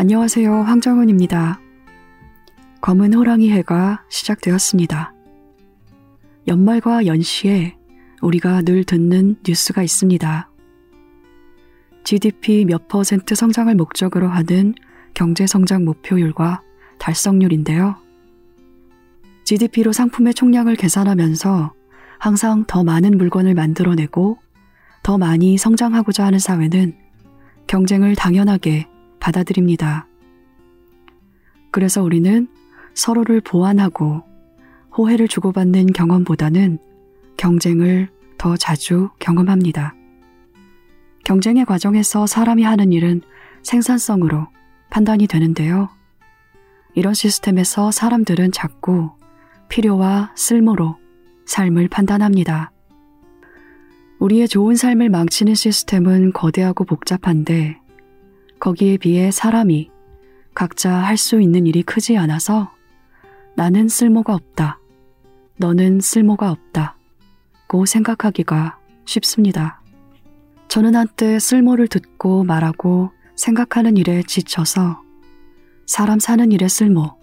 안녕하세요, 황정은입니다. 검은 호랑이 해가 시작되었습니다. 연말과 연시에 우리가 늘 듣는 뉴스가 있습니다. GDP 몇 퍼센트 성장을 목적으로 하는 경제성장 목표율과 달성률인데요. GDP로 상품의 총량을 계산하면서 항상 더 많은 물건을 만들어내고 더 많이 성장하고자 하는 사회는 경쟁을 당연하게 받아들입니다. 그래서 우리는 서로를 보완하고 호혜를 주고받는 경험보다는 경쟁을 더 자주 경험합니다. 경쟁의 과정에서 사람이 하는 일은 생산성으로 판단이 되는데요. 이런 시스템에서 사람들은 자꾸 필요와 쓸모로 삶을 판단합니다. 우리의 좋은 삶을 망치는 시스템은 거대하고 복잡한데 거기에 비해 사람이 각자 할 수 있는 일이 크지 않아서 나는 쓸모가 없다, 너는 쓸모가 없다고 생각하기가 쉽습니다. 저는 한때 쓸모를 듣고 말하고 생각하는 일에 지쳐서 사람 사는 일의 쓸모,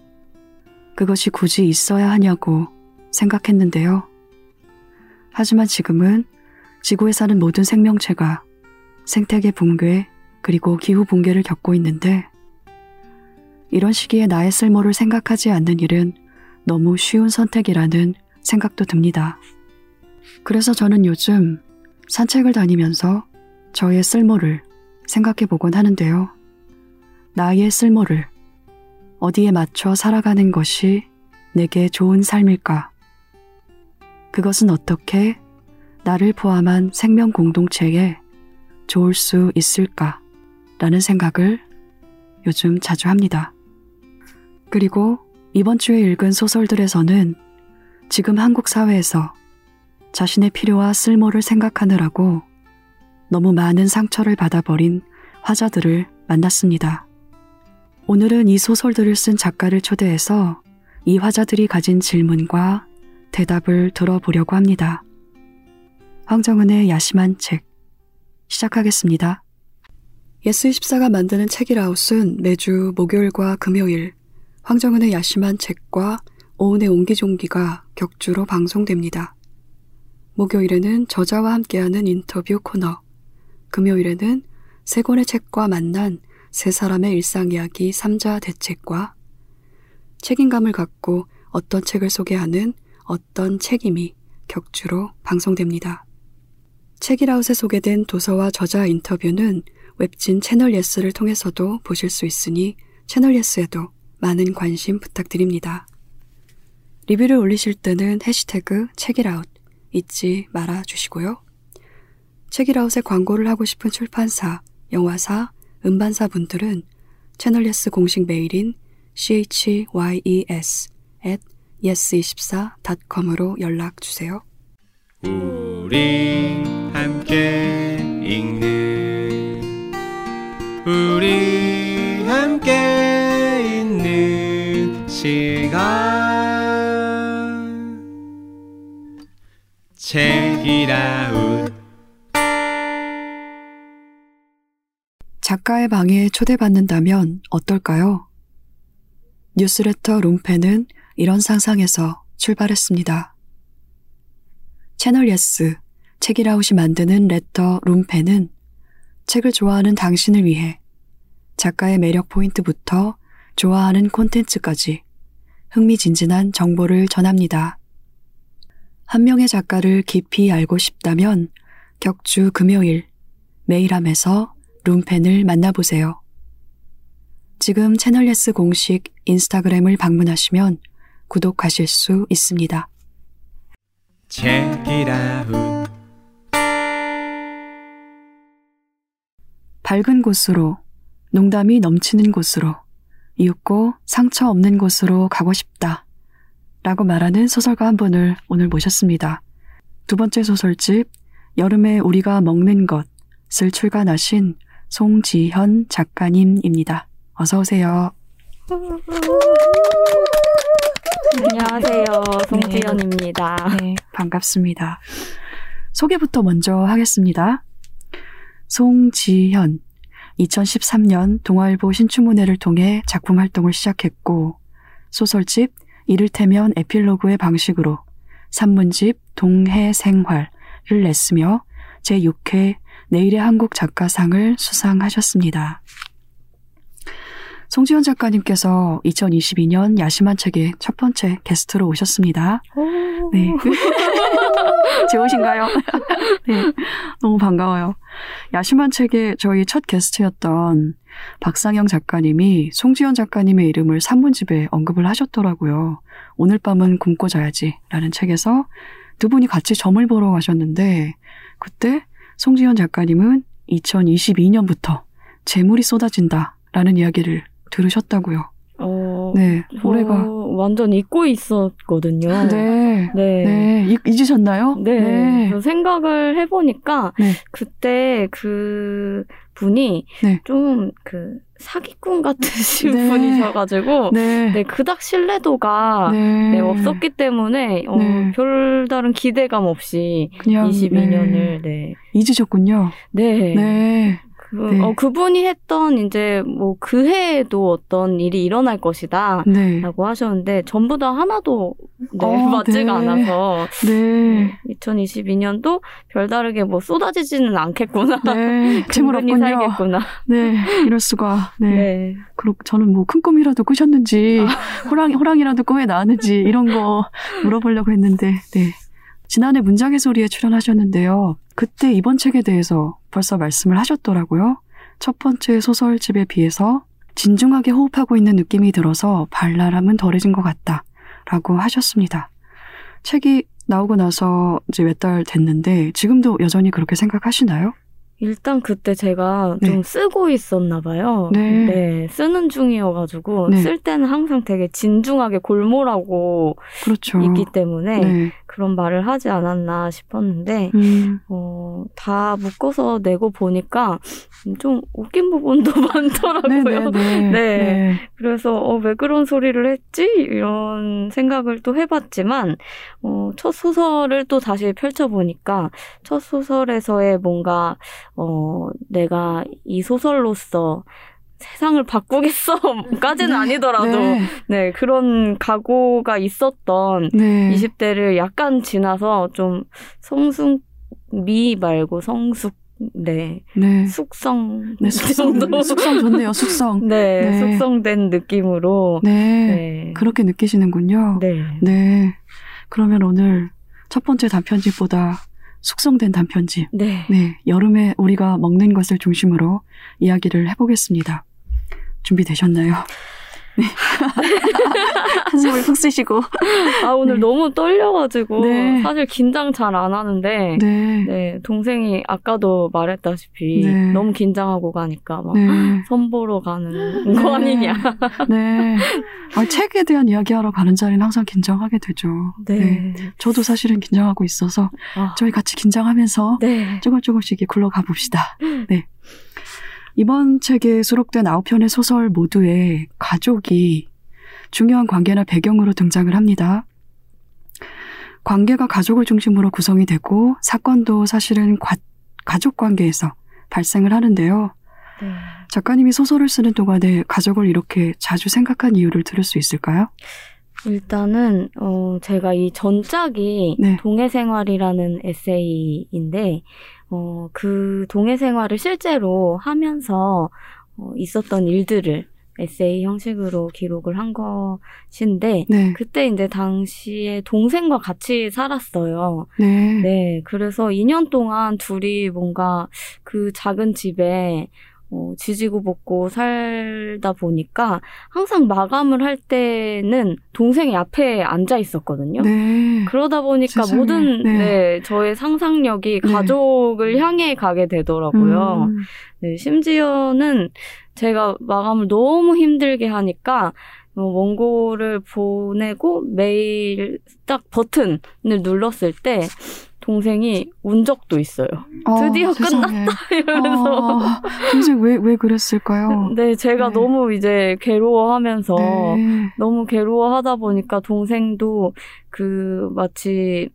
그것이 굳이 있어야 하냐고 생각했는데요. 하지만 지금은 지구에 사는 모든 생명체가 생태계 붕괴 그리고 기후 붕괴를 겪고 있는데 이런 시기에 나의 쓸모를 생각하지 않는 일은 너무 쉬운 선택이라는 생각도 듭니다. 그래서 저는 요즘 산책을 다니면서 저의 쓸모를 생각해보곤 하는데요. 나의 쓸모를 어디에 맞춰 살아가는 것이 내게 좋은 삶일까? 그것은 어떻게 나를 포함한 생명 공동체에 좋을 수 있을까? 라는 생각을 요즘 자주 합니다. 그리고 이번 주에 읽은 소설들에서는 지금 한국 사회에서 자신의 필요와 쓸모를 생각하느라고 너무 많은 상처를 받아버린 화자들을 만났습니다. 오늘은 이 소설들을 쓴 작가를 초대해서 이 화자들이 가진 질문과 대답을 들어보려고 합니다. 황정은의 야심한 책 시작하겠습니다. 예스24가 만드는 책일하우스는 매주 목요일과 금요일 황정은의 야심한 책과 오은의 옹기종기가 격주로 방송됩니다. 목요일에는 저자와 함께하는 인터뷰 코너, 금요일에는 세 권의 책과 만난 세 사람의 일상이야기 3자 대책과 책임감을 갖고 어떤 책을 소개하는 어떤 책임이 격주로 방송됩니다. 책일하우스에 소개된 도서와 저자 인터뷰는 웹진 채널 예스를 통해서도 보실 수 있으니 채널 예스에도 많은 관심 부탁드립니다. 리뷰를 올리실 때는 해시태그 책일아웃 잊지 말아주시고요. 책일아웃에 광고를 하고 싶은 출판사, 영화사, 음반사 분들은 채널 예스 공식 메일인 chyes@yes24.com으로 연락주세요. 우리 함께 읽는 시간 책이라운 작가의 방에 초대받는다면 어떨까요? 뉴스레터 롬페는 이런 상상에서 출발했습니다. 채널 예스, 책일아웃이 만드는 레터 룸펜은 책을 좋아하는 당신을 위해 작가의 매력 포인트부터 좋아하는 콘텐츠까지 흥미진진한 정보를 전합니다. 한 명의 작가를 깊이 알고 싶다면 격주 금요일 메일함에서 룸펜을 만나보세요. 지금 채널 예스 공식 인스타그램을 방문하시면 구독하실 수 있습니다. Check it out. 밝은 곳으로, 농담이 넘치는 곳으로, 이윽고 상처 없는 곳으로 가고 싶다 라고 말하는 소설가 한 분을 오늘 모셨습니다. 두 번째 소설집 여름에 우리가 먹는 것을 출간하신 송지현 작가님입니다. 어서 오세요. 안녕하세요. 송지현입니다. 네, 반갑습니다. 소개부터 먼저 하겠습니다. 송지현, 2013년 동아일보 신춘문예를 통해 작품 활동을 시작했고 소설집 이를테면 에필로그의 방식으로 산문집 동해생활을 냈으며 제6회 내일의 한국 작가상을 수상하셨습니다. 송지현 작가님께서 2022년 야심한 책의 첫 번째 게스트로 오셨습니다. 네. 좋으신가요? 네. 너무 반가워요. 야심한 책의 저희 첫 게스트였던 박상영 작가님이 송지현 작가님의 이름을 산문집에 언급을 하셨더라고요. 오늘 밤은 굶고 자야지 라는 책에서 두 분이 같이 점을 보러 가셨는데 그때 송지현 작가님은 2022년부터 재물이 쏟아진다 라는 이야기를 들으셨다고요. 네, 올해가 완전 잊고 있었거든요. 네, 네, 네. 잊으셨나요? 네, 네. 생각을 해보니까 네. 그때 그 분이 네. 좀 그 사기꾼 같으신 네. 분이셔가지고 네. 네, 그닥 신뢰도가 네. 네, 없었기 때문에 네. 별다른 기대감 없이 그냥 22년을 네. 네. 잊으셨군요. 네. 네. 네. 그분이 했던 이제 뭐 그 해에도 어떤 일이 일어날 것이다 네. 라고 하셨는데 전부 다 하나도 네, 맞지가 네. 않아서 네. 2022년도 별다르게 뭐 쏟아지지는 않겠구나. 네. 재물없군요. 살겠구나. 네. 이럴 수가. 네. 네. 저는 뭐 큰 꿈이라도 꾸셨는지 호랑이라도 꿈에 나왔는지 이런 거 물어보려고 했는데 네. 지난해 문장의 소리에 출연하셨는데요. 그때 이번 책에 대해서 벌써 말씀을 하셨더라고요. 첫 번째 소설집에 비해서 진중하게 호흡하고 있는 느낌이 들어서 발랄함은 덜해진 것 같다 라고 하셨습니다. 책이 나오고 나서 이제 몇 달 됐는데 지금도 여전히 그렇게 생각하시나요? 일단 그때 제가 네. 좀 쓰고 있었나 봐요. 네. 네, 쓰는 중이어가지고 네. 쓸 때는 항상 되게 진중하게 골몰하고 그렇죠. 있기 때문에 네. 그런 말을 하지 않았나 싶었는데 다 묶어서 내고 보니까 좀 웃긴 부분도 많더라고요. 네. 네. 그래서 왜 그런 소리를 했지? 이런 생각을 또 해봤지만 첫 소설을 또 다시 펼쳐보니까 첫 소설에서의 뭔가 내가 이 소설로서 세상을 바꾸겠어 까지는 아니더라도 네. 네, 그런 각오가 있었던 네. 20대를 약간 지나서 좀 성숙미 말고 성숙 네. 네. 숙성. 네, 숙성 좋네요, 숙성. 네, 네. 숙성된 느낌으로. 네. 네. 그렇게 느끼시는군요. 네. 네. 그러면 오늘 첫 번째 단편집보다 숙성된 단편집. 네. 네. 여름에 우리가 먹는 것을 중심으로 이야기를 해보겠습니다. 준비되셨나요? 네. 한숨을 푹 쉬시고. 아, 오늘 네. 너무 떨려가지고. 네. 사실 긴장 잘 안 하는데. 네. 네. 동생이 아까도 말했다시피. 네. 너무 긴장하고 가니까 막 네. 선보러 가는 네. 거 아니냐. 네. 아, 책에 대한 이야기하러 가는 자리는 항상 긴장하게 되죠. 네. 네. 저도 사실은 긴장하고 있어서. 아. 저희 같이 긴장하면서. 네. 조금씩 굴러가 봅시다. 네. 이번 책에 수록된 9편의 소설 모두에 가족이 중요한 관계나 배경으로 등장을 합니다. 관계가 가족을 중심으로 구성이 되고 사건도 사실은 가족 관계에서 발생을 하는데요. 네. 작가님이 소설을 쓰는 동안에 가족을 이렇게 자주 생각한 이유를 들을 수 있을까요? 일단은 제가 이 전작이 네. 동해생활이라는 에세이인데 그 동해생활을 실제로 하면서 있었던 일들을 에세이 형식으로 기록을 한 것인데 네. 그때 이제 당시에 동생과 같이 살았어요. 네. 네, 그래서 2년 동안 둘이 뭔가 그 작은 집에 지지고 볶고 살다 보니까 항상 마감을 할 때는 동생이 앞에 앉아 있었거든요. 네. 그러다 보니까 세상에. 모든 네. 네, 저의 상상력이 네. 가족을 향해 가게 되더라고요. 네, 심지어는 제가 마감을 너무 힘들게 하니까 원고를 보내고 매일 딱 버튼을 눌렀을 때 동생이 운 적도 있어요. 드디어 세상에. 끝났다 이러면서. 동생 왜 그랬을까요? 네, 제가 네. 너무 이제 괴로워하면서 네. 너무 괴로워하다 보니까 동생도 그 마치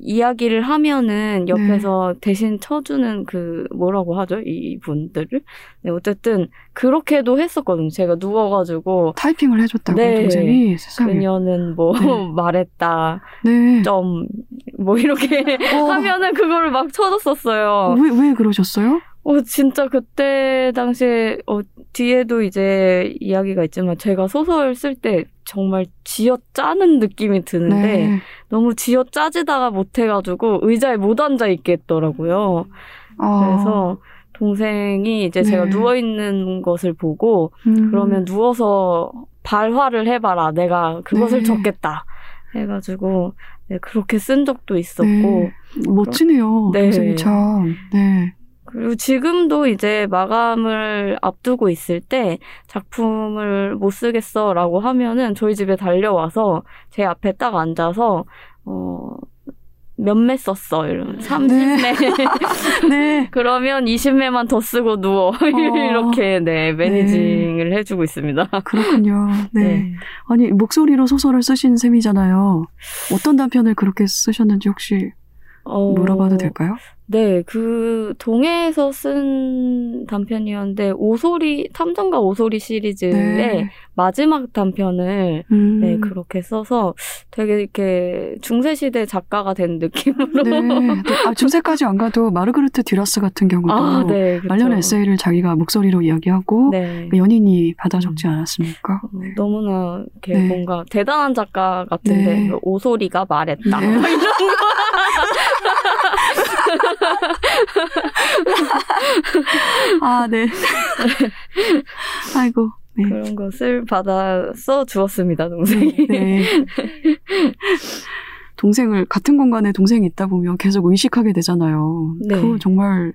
이야기를 하면은 옆에서 네. 대신 쳐주는 그 뭐라고 하죠? 이분들을? 네, 어쨌든 그렇게도 했었거든요. 제가 누워가지고 타이핑을 해줬다고 네. 동생이 세상에. 그녀는 뭐 네. 말했다. 네. 점 뭐 이렇게 하면은 그거를 막 쳐줬었어요. 왜 그러셨어요? 진짜 그때 당시에 뒤에도 이제 이야기가 있지만 제가 소설 쓸 때 정말 쥐어짜는 느낌이 드는데 네. 너무 쥐어짜지다가 못해가지고 의자에 못 앉아있겠더라고요. 그래서 동생이 이제 네. 제가 누워있는 것을 보고 그러면 누워서 발화를 해봐라. 내가 그것을 네. 적겠다. 해가지고 네, 그렇게 쓴 적도 있었고 네. 멋지네요. 네. 동생이 참. 네. 그리고 지금도 이제 마감을 앞두고 있을 때 작품을 못 쓰겠어라고 하면은 저희 집에 달려와서 제 앞에 딱 앉아서 몇 매 썼어 이러면 30매. 네. 네. 그러면 20매만 더 쓰고 누워 이렇게 네 매니징을 네. 해주고 있습니다. 그렇군요. 네. 네. 아니 목소리로 소설을 쓰신 셈이잖아요. 어떤 단편을 그렇게 쓰셨는지 혹시 물어봐도 될까요? 네, 그 동해에서 쓴 단편이었는데 오소리 탐정가 오소리 시리즈의 네. 마지막 단편을 네, 그렇게 써서 되게 이렇게 중세시대 작가가 된 느낌으로 네. 중세까지 안 가도 마르그리트 디라스 같은 경우도 네, 말년 에세이를 자기가 목소리로 이야기하고 네. 그 연인이 받아 적지 않았습니까? 네. 너무나 이렇게 네. 뭔가 대단한 작가 같은데 네. 오소리가 말했다 네. 이런 거 아, 네. 아이고. 네. 그런 것을 받아 써 주었습니다, 동생이. 네. 동생을, 같은 공간에 동생이 있다 보면 계속 의식하게 되잖아요. 네. 그거 정말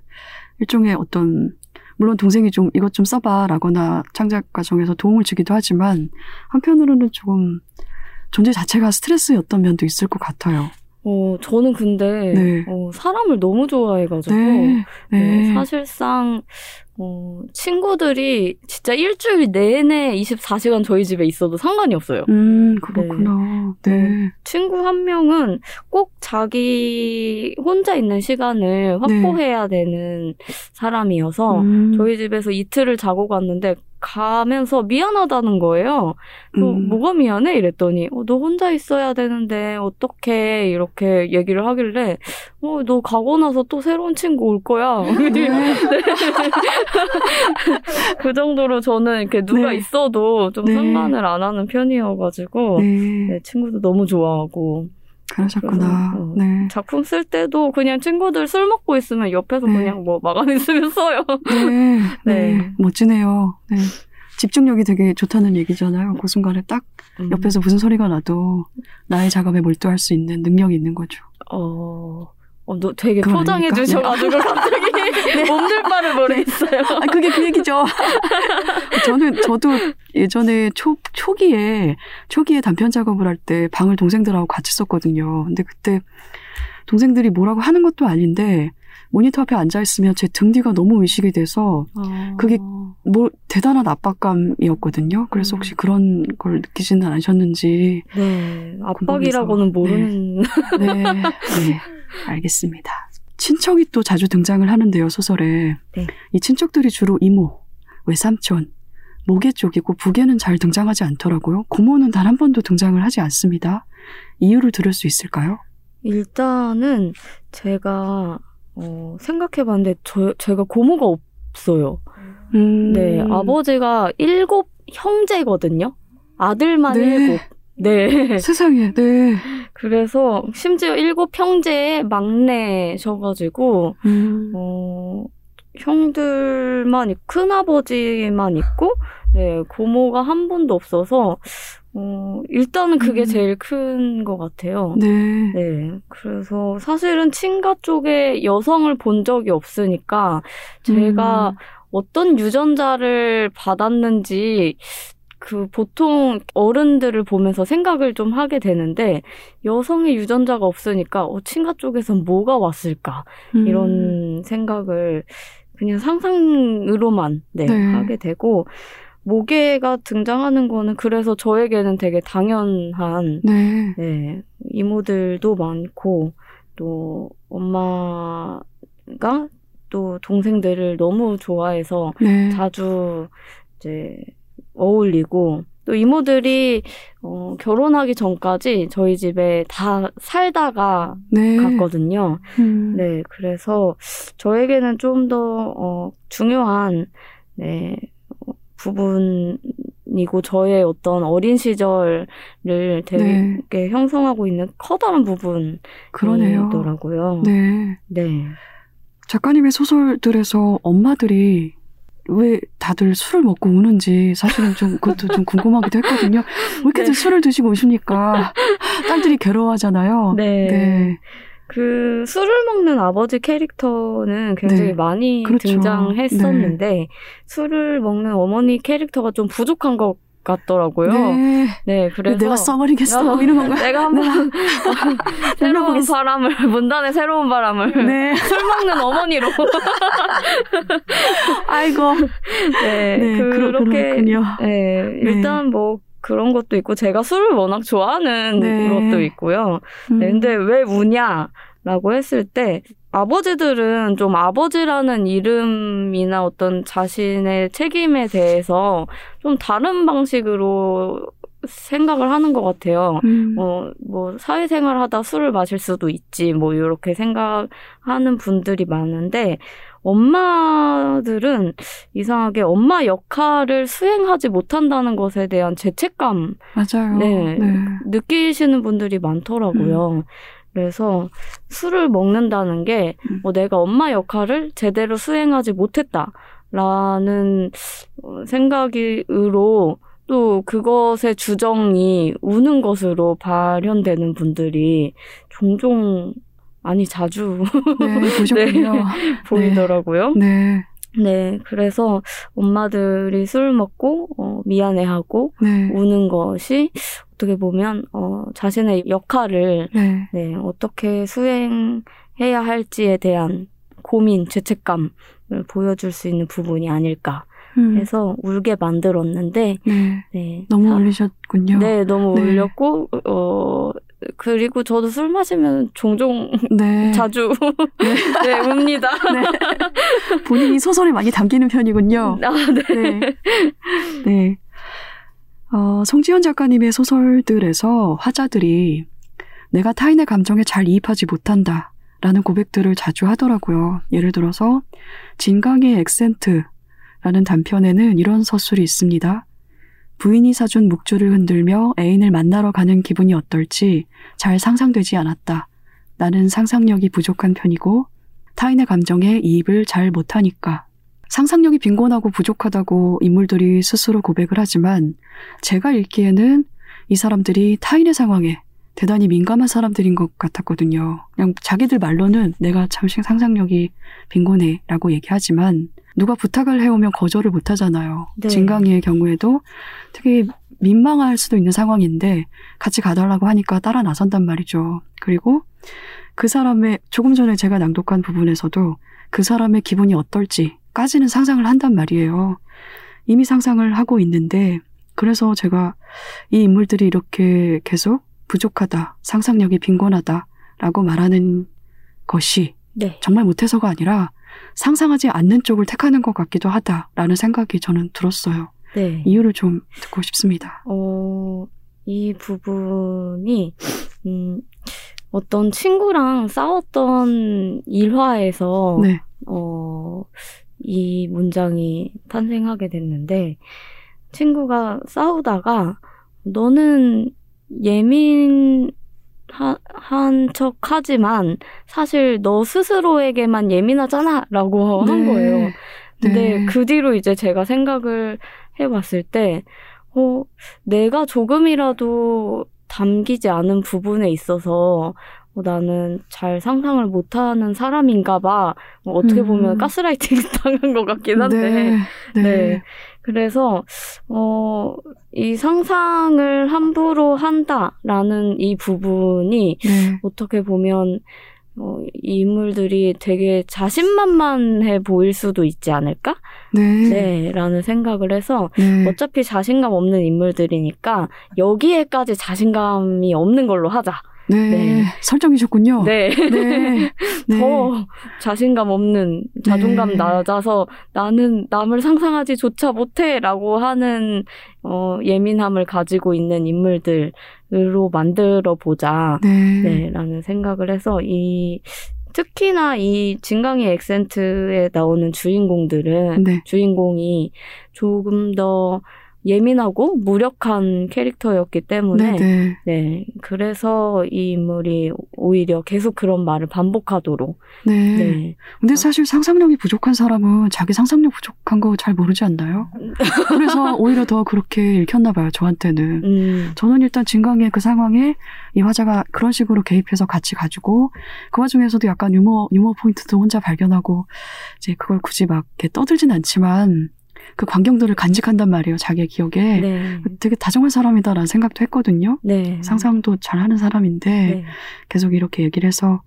일종의 어떤, 물론 동생이 좀 이것 좀 써봐 라거나 창작 과정에서 도움을 주기도 하지만 한편으로는 조금 존재 자체가 스트레스였던 면도 있을 것 같아요. 저는 근데 네. 사람을 너무 좋아해가지고 네. 네. 사실상 친구들이 진짜 일주일 내내 24시간 저희 집에 있어도 상관이 없어요. 그렇구나. 네. 네. 친구 한 명은 꼭 자기 혼자 있는 시간을 확보해야 네. 되는 사람이어서 저희 집에서 이틀을 자고 갔는데 가면서 미안하다는 거예요. 뭐가 미안해? 이랬더니 너 혼자 있어야 되는데 어떻게 이렇게 얘기를 하길래 너 가고 나서 또 새로운 친구 올 거야. 네. 그 정도로 저는 이렇게 누가 네. 있어도 좀 네. 상관을 안 하는 편이어가지고 네. 네, 친구도 너무 좋아하고 그러셨구나. 네. 작품 쓸 때도 그냥 친구들 술 먹고 있으면 옆에서 네. 그냥 뭐 마감했으면 써요. 네. 네. 네. 멋지네요. 네. 집중력이 되게 좋다는 얘기잖아요. 그 순간에 딱 옆에서 무슨 소리가 나도 나의 작업에 몰두할 수 있는 능력이 있는 거죠. 너 되게 포장해 주셔가지고 네. 갑자기 네. 몸둘 바를 모르겠어요. 아, 그게 그 얘기죠. 저도 예전에 초기에 단편 작업을 할 때 방을 동생들하고 같이 썼거든요. 근데 그때 동생들이 뭐라고 하는 것도 아닌데 모니터 앞에 앉아있으면 제 등 뒤가 너무 의식이 돼서 그게 대단한 압박감이었거든요. 그래서 혹시 그런 걸 느끼지는 않으셨는지. 네, 압박이라고는 모르는. 네. 네. 네. 알겠습니다. 친척이 또 자주 등장을 하는데요, 소설에. 네. 이 친척들이 주로 이모, 외삼촌, 모계 쪽이고 부계는 잘 등장하지 않더라고요. 고모는 단 한 번도 등장을 하지 않습니다. 이유를 들을 수 있을까요? 일단은 제가 생각해봤는데 제가 고모가 없어요. 네, 아버지가 7 형제거든요. 아들만 네. 7. 네. 세상에, 네. 그래서, 심지어 7 형제의 막내셔가지고, 형들만, 큰아버지만 있고, 네, 고모가 한 분도 없어서, 일단은 그게 제일 큰 것 같아요. 네. 네. 그래서 사실은 친가 쪽에 여성을 본 적이 없으니까, 제가 어떤 유전자를 받았는지, 보통 어른들을 보면서 생각을 좀 하게 되는데 여성의 유전자가 없으니까 친가 쪽에선 뭐가 왔을까 이런 생각을 그냥 상상으로만 네. 하게 되고 모계가 등장하는 거는 그래서 저에게는 되게 당연한 네. 네, 이모들도 많고 또 엄마가 또 동생들을 너무 좋아해서 네. 자주 이제 어울리고 또 이모들이 결혼하기 전까지 저희 집에 다 살다가 네. 갔거든요. 네, 그래서 저에게는 좀 더 중요한 네, 부분이고 저의 어떤 어린 시절을 되게 네. 형성하고 있는 커다란 부분이더라고요. 네. 네. 작가님의 소설들에서 엄마들이 왜 다들 술을 먹고 우는지 사실은 좀 그것도 좀 궁금하기도 했거든요. 왜 이렇게들 네. 술을 드시고 오십니까? 딸들이 괴로워하잖아요. 네. 네. 그 술을 먹는 아버지 캐릭터는 굉장히 네. 많이 그렇죠. 등장했었는데 네. 술을 먹는 어머니 캐릭터가 좀 부족한 것 같더라고요. 네. 네, 그래서 내가 써버리겠어. 이런 건가요? 내가 한번 새로운 바람을 문단의 새로운 바람을 네. 술 먹는 어머니로. 아이고. 네, 네 그렇게. 네, 일단 네. 뭐 그런 것도 있고 제가 술을 워낙 좋아하는 네. 것도 있고요. 네, 근데 왜 우냐라고 했을 때. 아버지들은 좀 아버지라는 이름이나 어떤 자신의 책임에 대해서 좀 다른 방식으로 생각을 하는 것 같아요. 뭐 사회생활 하다 술을 마실 수도 있지 뭐 이렇게 생각하는 분들이 많은데 엄마들은 이상하게 엄마 역할을 수행하지 못한다는 것에 대한 죄책감 맞아요. 네, 네. 느끼시는 분들이 많더라고요. 그래서 술을 먹는다는 게 뭐 내가 엄마 역할을 제대로 수행하지 못했다라는 생각으로 또 그것의 주정이 우는 것으로 발현되는 분들이 종종 아니 자주 네, 네, 보이더라고요. 네. 네, 그래서 엄마들이 술 먹고 미안해하고 네. 우는 것이 어떻게 보면 자신의 역할을 네. 네, 어떻게 수행해야 할지에 대한 고민, 죄책감을 보여줄 수 있는 부분이 아닐까 해서 울게 만들었는데 네, 네 너무 울리셨군요. 네, 너무 네. 울렸고 그리고 저도 술 마시면 종종 네. 자주 네. 네, 웁니다. 네. 본인이 소설에 많이 담기는 편이군요. 아, 네. 네. 네. 송지현 작가님의 소설들에서 화자들이 내가 타인의 감정에 잘 이입하지 못한다 라는 고백들을 자주 하더라고요. 예를 들어서 진강의 액센트라는 단편에는 이런 서술이 있습니다. 부인이 사준 묵주를 흔들며 애인을 만나러 가는 기분이 어떨지 잘 상상되지 않았다. 나는 상상력이 부족한 편이고 타인의 감정에 이입을 잘 못하니까. 상상력이 빈곤하고 부족하다고 인물들이 스스로 고백을 하지만 제가 읽기에는 이 사람들이 타인의 상황에 대단히 민감한 사람들인 것 같았거든요. 그냥 자기들 말로는 내가 참 상상력이 빈곤해 라고 얘기하지만 누가 부탁을 해오면 거절을 못하잖아요. 네. 진강이의 경우에도 되게 민망할 수도 있는 상황인데 같이 가달라고 하니까 따라 나선단 말이죠. 그리고 그 사람의 조금 전에 제가 낭독한 부분에서도 그 사람의 기분이 어떨지까지는 상상을 한단 말이에요. 이미 상상을 하고 있는데 그래서 제가 이 인물들이 이렇게 계속 부족하다, 상상력이 빈곤하다라고 말하는 것이 네. 정말 못해서가 아니라 상상하지 않는 쪽을 택하는 것 같기도 하다라는 생각이 저는 들었어요. 네. 이유를 좀 듣고 싶습니다. 이 부분이 어떤 친구랑 싸웠던 일화에서 네. 이 문장이 탄생하게 됐는데 친구가 싸우다가 너는 예민한 척 하지만 사실 너 스스로에게만 예민하잖아 라고 네. 한 거예요. 근데 네. 그 뒤로 이제 제가 생각을 해봤을 때 내가 조금이라도 담기지 않은 부분에 있어서 나는 잘 상상을 못하는 사람인가 봐. 어떻게 보면 가스라이팅 당한 것 같긴 한데 네. 네. 네. 그래서 이 상상을 함부로 한다라는 이 부분이 네. 어떻게 보면 이 인물들이 되게 자신만만해 보일 수도 있지 않을까? 네. 네 라는 생각을 해서 네. 어차피 자신감 없는 인물들이니까 여기에까지 자신감이 없는 걸로 하자. 네, 네. 설정이셨군요. 네. 네. 네. 더 자신감 없는, 자존감 네. 낮아서 나는 남을 상상하지조차 못해라고 하는 예민함을 가지고 있는 인물들로 만들어 보자. 네. 네, 라는 생각을 해서 특히나 이 진강이 액센트에 나오는 주인공들은 네. 주인공이 조금 더 예민하고 무력한 캐릭터였기 때문에 네네. 네 그래서 이 인물이 오히려 계속 그런 말을 반복하도록 네. 네. 근데 사실 상상력이 부족한 사람은 자기 상상력 부족한 거 잘 모르지 않나요? 그래서 오히려 더 그렇게 읽혔나 봐요. 저한테는. 저는 일단 진강의 그 상황에 이 화자가 그런 식으로 개입해서 같이 가지고 그 와중에서도 약간 유머 포인트도 혼자 발견하고 이제 그걸 굳이 막 이렇게 떠들진 않지만 그 광경들을 간직한단 말이에요. 자기의 기억에. 네. 되게 다정한 사람이다라는 생각도 했거든요. 네. 상상도 잘하는 사람인데 네. 계속 이렇게 얘기를 해서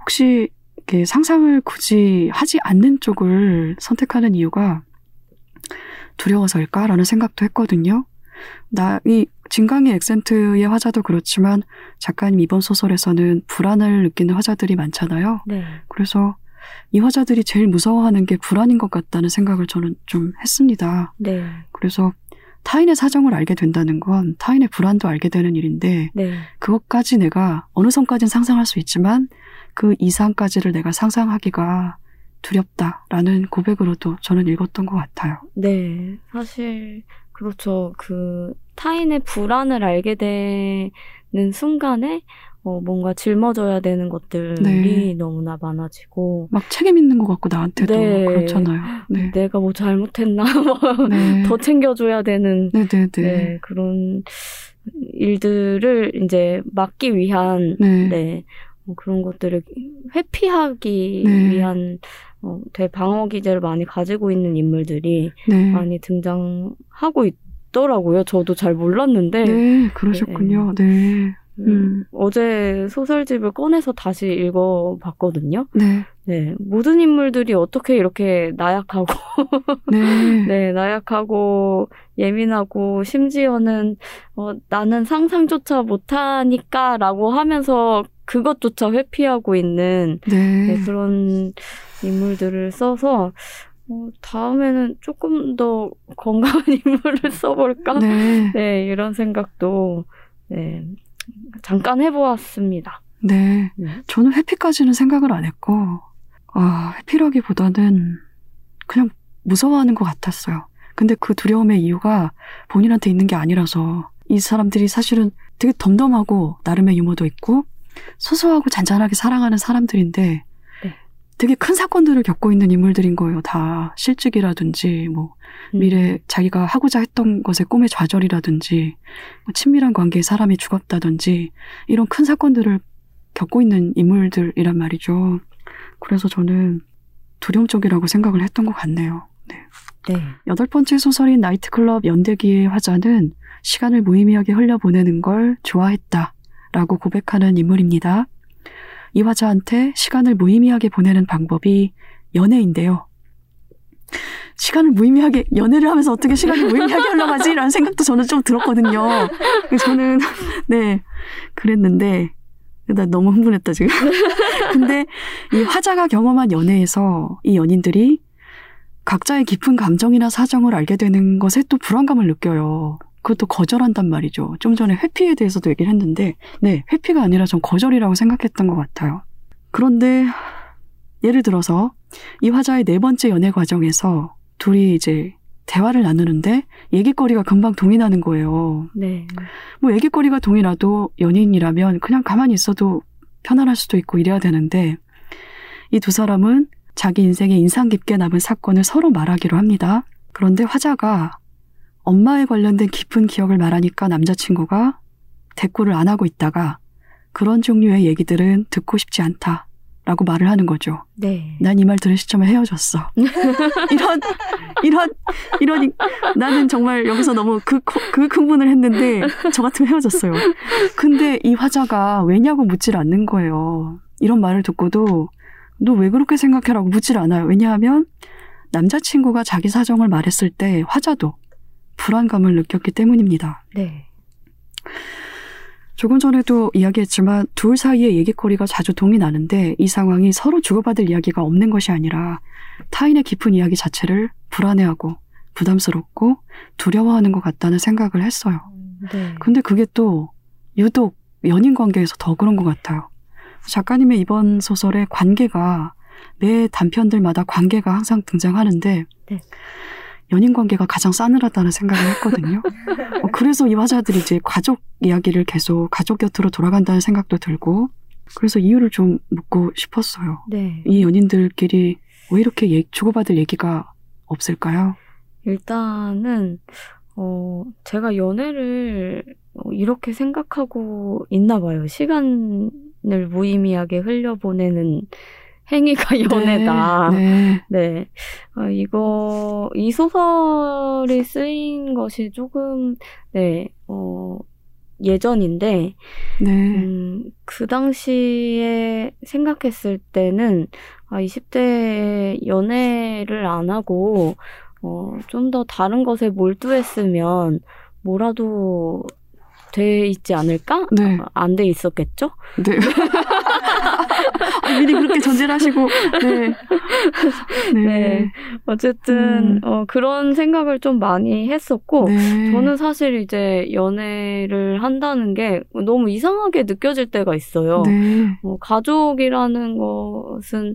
혹시 이렇게 상상을 굳이 하지 않는 쪽을 선택하는 이유가 두려워서일까라는 생각도 했거든요. 이 진강의 액센트의 화자도 그렇지만 작가님 이번 소설에서는 불안을 느끼는 화자들이 많잖아요. 네. 그래서 이 화자들이 제일 무서워하는 게 불안인 것 같다는 생각을 저는 좀 했습니다. 네. 그래서 타인의 사정을 알게 된다는 건 타인의 불안도 알게 되는 일인데 네. 그것까지 내가 어느 선까지는 상상할 수 있지만 그 이상까지를 내가 상상하기가 두렵다라는 고백으로도 저는 읽었던 것 같아요. 네. 사실 그렇죠. 그 타인의 불안을 알게 되는 순간에 뭔가 짊어져야 되는 것들이 네. 너무나 많아지고 막 책임 있는 것 같고 나한테도 네. 그렇잖아요. 네. 내가 뭐 잘못했나 네. 더 챙겨줘야 되는 네, 그런 일들을 이제 막기 위한 네. 네, 그런 것들을 회피하기 네. 위한 대방어 기제를 많이 가지고 있는 인물들이 네. 많이 등장하고 있더라고요. 저도 잘 몰랐는데 네, 그러셨군요. 네. 네. 어제 소설집을 꺼내서 다시 읽어봤거든요. 네. 네. 모든 인물들이 어떻게 이렇게 나약하고, 네. 네, 나약하고, 예민하고, 심지어는, 나는 상상조차 못하니까 라고 하면서 그것조차 회피하고 있는 네. 네, 그런 인물들을 써서, 다음에는 조금 더 건강한 인물을 써볼까? 네. 네, 이런 생각도, 네. 잠깐 해보았습니다. 네. 저는 회피까지는 생각을 안 했고, 회피라기보다는 그냥 무서워하는 것 같았어요. 근데 그 두려움의 이유가 본인한테 있는 게 아니라서, 이 사람들이 사실은 되게 덤덤하고, 나름의 유머도 있고, 소소하고 잔잔하게 사랑하는 사람들인데, 네. 되게 큰 사건들을 겪고 있는 인물들인 거예요. 다 실직이라든지, 뭐, 미래 자기가 하고자 했던 것의 꿈의 좌절이라든지 친밀한 관계의 사람이 죽었다든지 이런 큰 사건들을 겪고 있는 인물들이란 말이죠. 그래서 저는 두려움 쪽이라고 생각을 했던 것 같네요. 네. 네. 8번째 소설인 나이트클럽 연대기의 화자는 시간을 무의미하게 흘려보내는 걸 좋아했다라고 고백하는 인물입니다. 이 화자한테 시간을 무의미하게 보내는 방법이 연애인데요. 시간을 무의미하게 연애를 하면서 어떻게 시간이 무의미하게 흘러가지? 라는 생각도 저는 좀 들었거든요. 저는 네 그랬는데 나 너무 흥분했다 지금. 근데 이 화자가 경험한 연애에서 이 연인들이 각자의 깊은 감정이나 사정을 알게 되는 것에 또 불안감을 느껴요. 그것도 거절한단 말이죠. 좀 전에 회피에 대해서도 얘기를 했는데 네 회피가 아니라 전 거절이라고 생각했던 것 같아요. 그런데 예를 들어서 이 화자의 4번째 연애 과정에서 둘이 이제 대화를 나누는데 얘기거리가 금방 동이나는 거예요. 네. 뭐 얘기거리가 동이나도 연인이라면 그냥 가만히 있어도 편안할 수도 있고 이래야 되는데 이 두 사람은 자기 인생에 인상 깊게 남은 사건을 서로 말하기로 합니다. 그런데 화자가 엄마에 관련된 깊은 기억을 말하니까 남자친구가 대꾸를 안 하고 있다가 그런 종류의 얘기들은 듣고 싶지 않다. 라고 말을 하는 거죠. 네. 난 이 말 들은 시점에 헤어졌어. 이런, 나는 정말 여기서 너무 그 흥분을 했는데, 저 같으면 헤어졌어요. 근데 이 화자가 왜냐고 묻질 않는 거예요. 이런 말을 듣고도, 너 왜 그렇게 생각해? 라고 묻질 않아요. 왜냐하면, 남자친구가 자기 사정을 말했을 때, 화자도 불안감을 느꼈기 때문입니다. 네. 조금 전에도 이야기했지만 둘 사이의 얘기거리가 자주 동이 나는데 이 상황이 서로 주고받을 이야기가 없는 것이 아니라 타인의 깊은 이야기 자체를 불안해하고 부담스럽고 두려워하는 것 같다는 생각을 했어요. 네. 근데 그게 또 유독 연인 관계에서 더 그런 것 같아요. 작가님의 이번 소설의 관계가 매 단편들마다 관계가 항상 등장하는데 네. 연인 관계가 가장 싸늘하다는 생각을 했거든요. 그래서 이 화자들이 이제 가족 이야기를 계속 가족 곁으로 돌아간다는 생각도 들고 그래서 이유를 좀 묻고 싶었어요. 네. 이 연인들끼리 왜 이렇게 주고받을 얘기가 없을까요? 일단은 제가 연애를 이렇게 생각하고 있나 봐요. 시간을 무의미하게 흘려보내는 행위가 연애다. 네. 네. 이 소설이 쓰인 것이 조금, 예전인데, 네. 그 당시에 생각했을 때는, 20대에 연애를 안 하고, 좀 더 다른 것에 몰두했으면, 뭐라도, 돼 있지 않을까? 네. 안 돼 있었겠죠? 네. 미리 그렇게 전제를 하시고, 네. 네. 네. 어쨌든, 그런 생각을 좀 많이 했었고, 네. 저는 사실 이제 연애를 한다는 게 너무 이상하게 느껴질 때가 있어요. 네. 가족이라는 것은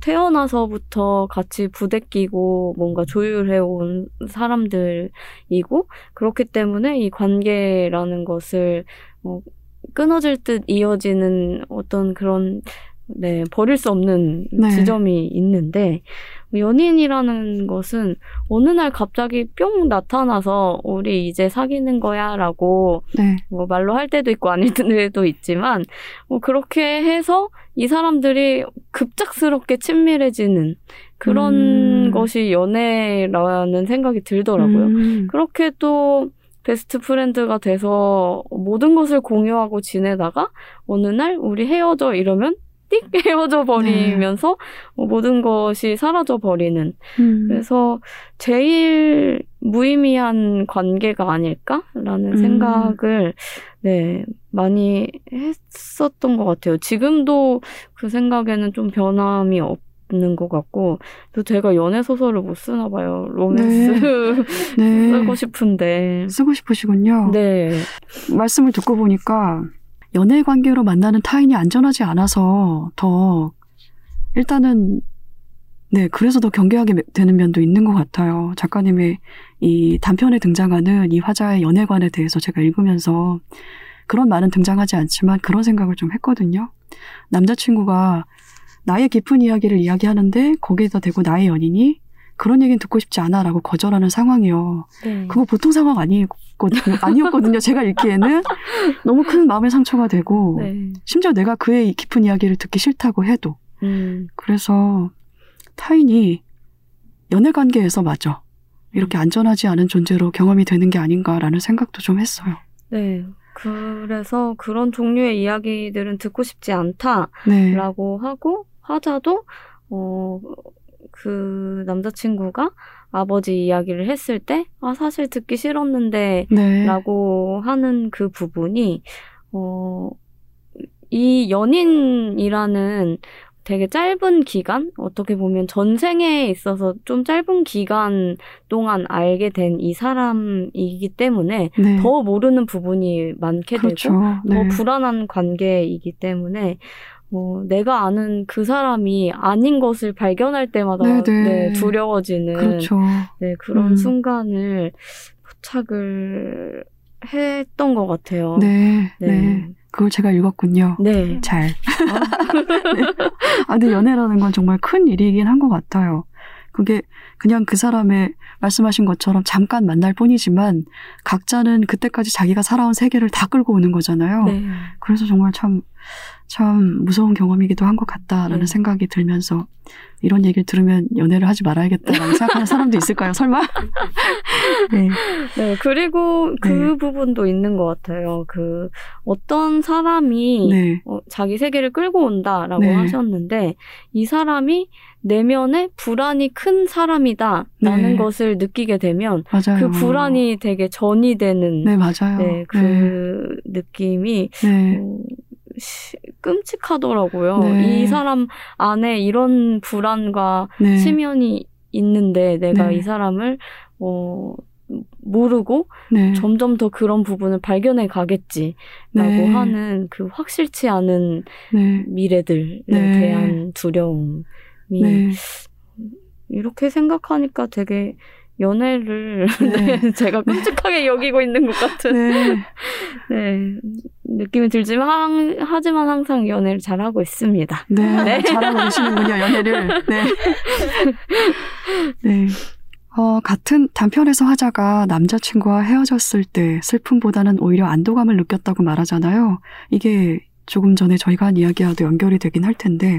태어나서부터 같이 부대끼고 뭔가 조율해온 사람들이고, 그렇기 때문에 이 관계라는 것을 끊어질 듯 이어지는 어떤 그런 버릴 수 없는 네. 지점이 있는데 연인이라는 것은 어느 날 갑자기 뿅 나타나서 우리 이제 사귀는 거야 라고 네. 말로 할 때도 있고 아닐 때도 있지만 그렇게 해서 이 사람들이 급작스럽게 친밀해지는 그런 것이 연애라는 생각이 들더라고요. 그렇게 또 베스트 프렌드가 돼서 모든 것을 공유하고 지내다가 어느 날 우리 헤어져 이러면 띡 헤어져 버리면서 네. 모든 것이 사라져 버리는 그래서 제일 무의미한 관계가 아닐까라는 생각을 많이 했었던 것 같아요. 지금도 그 생각에는 좀 변함이 없는 것 같고 또 제가 연애 소설을 못 쓰나 봐요. 로맨스 네. 쓰고 싶은데 쓰고 싶으시군요. 네. 말씀을 듣고 보니까 연애 관계로 만나는 타인이 안전하지 않아서 더 일단은 그래서 더 경계하게 되는 면도 있는 것 같아요. 작가님의 이 단편에 등장하는 이 화자의 연애관에 대해서 제가 읽으면서 그런 말은 등장하지 않지만 그런 생각을 좀 했거든요. 남자친구가 나의 깊은 이야기를 이야기하는데 거기에다 대고 나의 연인이 그런 얘기는 듣고 싶지 않아라고 거절하는 상황이요. 네. 그거 보통 상황 아니었거든요. 제가 읽기에는 너무 큰 마음의 상처가 되고 네. 심지어 내가 그의 깊은 이야기를 듣기 싫다고 해도 그래서 타인이 연애관계에서 마저 이렇게 안전하지 않은 존재로 경험이 되는 게 아닌가라는 생각도 좀 했어요. 네. 그래서 그런 종류의 이야기들은 듣고 싶지 않다라고 네. 하고 화자도 그 남자친구가 아버지 이야기를 했을 때 사실 듣기 싫었는데 네. 라고 하는 그 부분이 이 연인이라는 되게 짧은 기간 어떻게 보면 전생에 있어서 좀 짧은 기간 동안 알게 된 이 사람이기 때문에 네. 더 모르는 부분이 많게 그렇죠. 되고 네. 더 불안한 관계이기 때문에 내가 아는 그 사람이 아닌 것을 발견할 때마다 두려워지는 그렇죠. 그런 순간을 포착을 했던 것 같아요. 네. 그걸 제가 읽었군요. 네. 잘. 네. 근데 연애라는 건 정말 큰 일이긴 한 것 같아요. 그게 그냥 그 사람의 말씀하신 것처럼 잠깐 만날 뿐이지만 각자는 그때까지 자기가 살아온 세계를 다 끌고 오는 거잖아요. 네. 그래서 정말 참 참 무서운 경험이기도 한 것 같다라는 생각이 들면서, 이런 얘기를 들으면 연애를 하지 말아야겠다라고 생각하는 사람도 있을까요? 설마? 네. 네, 그리고 그 부분도 있는 것 같아요. 그 어떤 사람이 자기 세계를 끌고 온다라고 하셨는데, 이 사람이 내면에 불안이 큰 사람이다라는 것을 느끼게 되면 그 불안이 되게 전이 되는 그 느낌이 끔찍하더라고요. 이 사람 안에 이런 불안과 심연이 있는데 내가 이 사람을 모르고 점점 더 그런 부분을 발견해 가겠지라고 하는 그 확실치 않은 미래들에 대한 두려움이 이렇게 생각하니까 되게 연애를 제가 끔찍하게 여기고 있는 것 같은 느낌이 들지만 하지만 항상 연애를 잘하고 있습니다. 잘하고 계시는군요, 연애를. 같은 단편에서 화자가 남자친구와 헤어졌을 때 슬픔보다는 오히려 안도감을 느꼈다고 말하잖아요. 이게 조금 전에 저희가 한 이야기와도 연결이 되긴 할 텐데,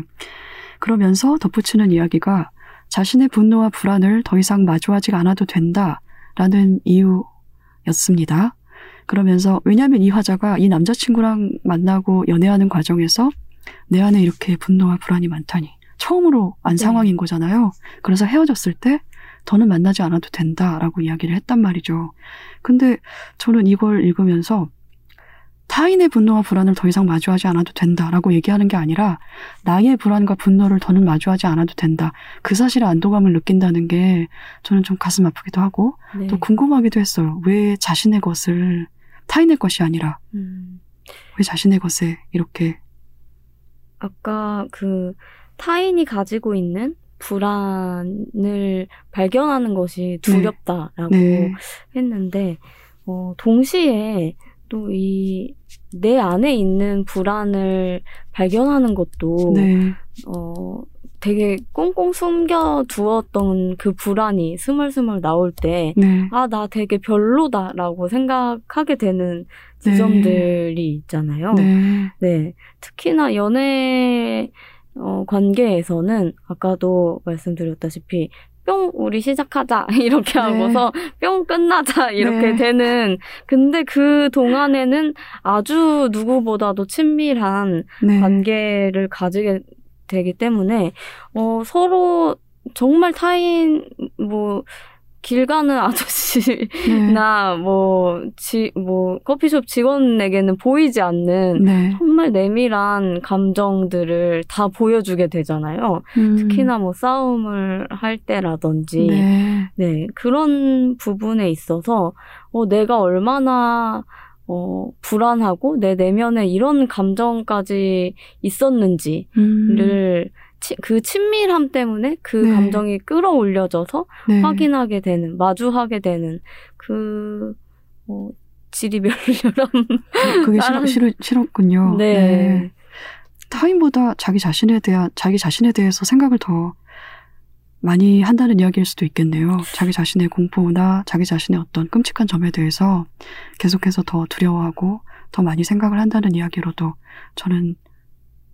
그러면서 덧붙이는 이야기가 자신의 분노와 불안을 더 이상 마주하지 않아도 된다라는 이유였습니다. 그러면서, 왜냐하면 이 화자가 이 남자친구랑 만나고 연애하는 과정에서 내 안에 이렇게 분노와 불안이 많다니 처음으로 안 상황인 거잖아요. 그래서 헤어졌을 때 더는 만나지 않아도 된다라고 이야기를 했단 말이죠. 근데 저는 이걸 읽으면서 타인의 분노와 불안을 더 이상 마주하지 않아도 된다라고 얘기하는 게 아니라, 나의 불안과 분노를 더는 마주하지 않아도 된다, 그 사실에 안도감을 느낀다는 게 저는 좀 가슴 아프기도 하고 또 궁금하기도 했어요. 왜 자신의 것을, 타인의 것이 아니라 왜 자신의 것에 이렇게, 아까 그 타인이 가지고 있는 불안을 발견하는 것이 두렵다라고 했는데, 동시에 또 이 내 안에 있는 불안을 발견하는 것도 되게 꽁꽁 숨겨두었던 그 불안이 스멀스멀 나올 때 아, 나 되게 별로다라고 생각하게 되는 지점들이 있잖아요. 특히나 연애 관계에서는 아까도 말씀드렸다시피 뿅 우리 시작하자 이렇게 하고서 뿅 끝나자 이렇게 되는, 근데 그 동안에는 아주 누구보다도 친밀한 관계를 가지게 되기 때문에 서로 정말 타인, 뭐 길 가는 아저씨나 뭐 커피숍 직원에게는 보이지 않는 정말 내밀한 감정들을 다 보여주게 되잖아요. 특히나 뭐 싸움을 할 때라든지 그런 부분에 있어서 내가 얼마나 불안하고 내 내면에 이런 감정까지 있었는지를 그 친밀함 때문에 그 감정이 끌어올려져서 확인하게 되는, 마주하게 되는 그 지리멸렬함. 그게 싫었군요. 타인보다 자기 자신에 대해서 생각을 더 많이 한다는 이야기일 수도 있겠네요. 자기 자신의 공포나 자기 자신의 어떤 끔찍한 점에 대해서 계속해서 더 두려워하고 더 많이 생각을 한다는 이야기로도 저는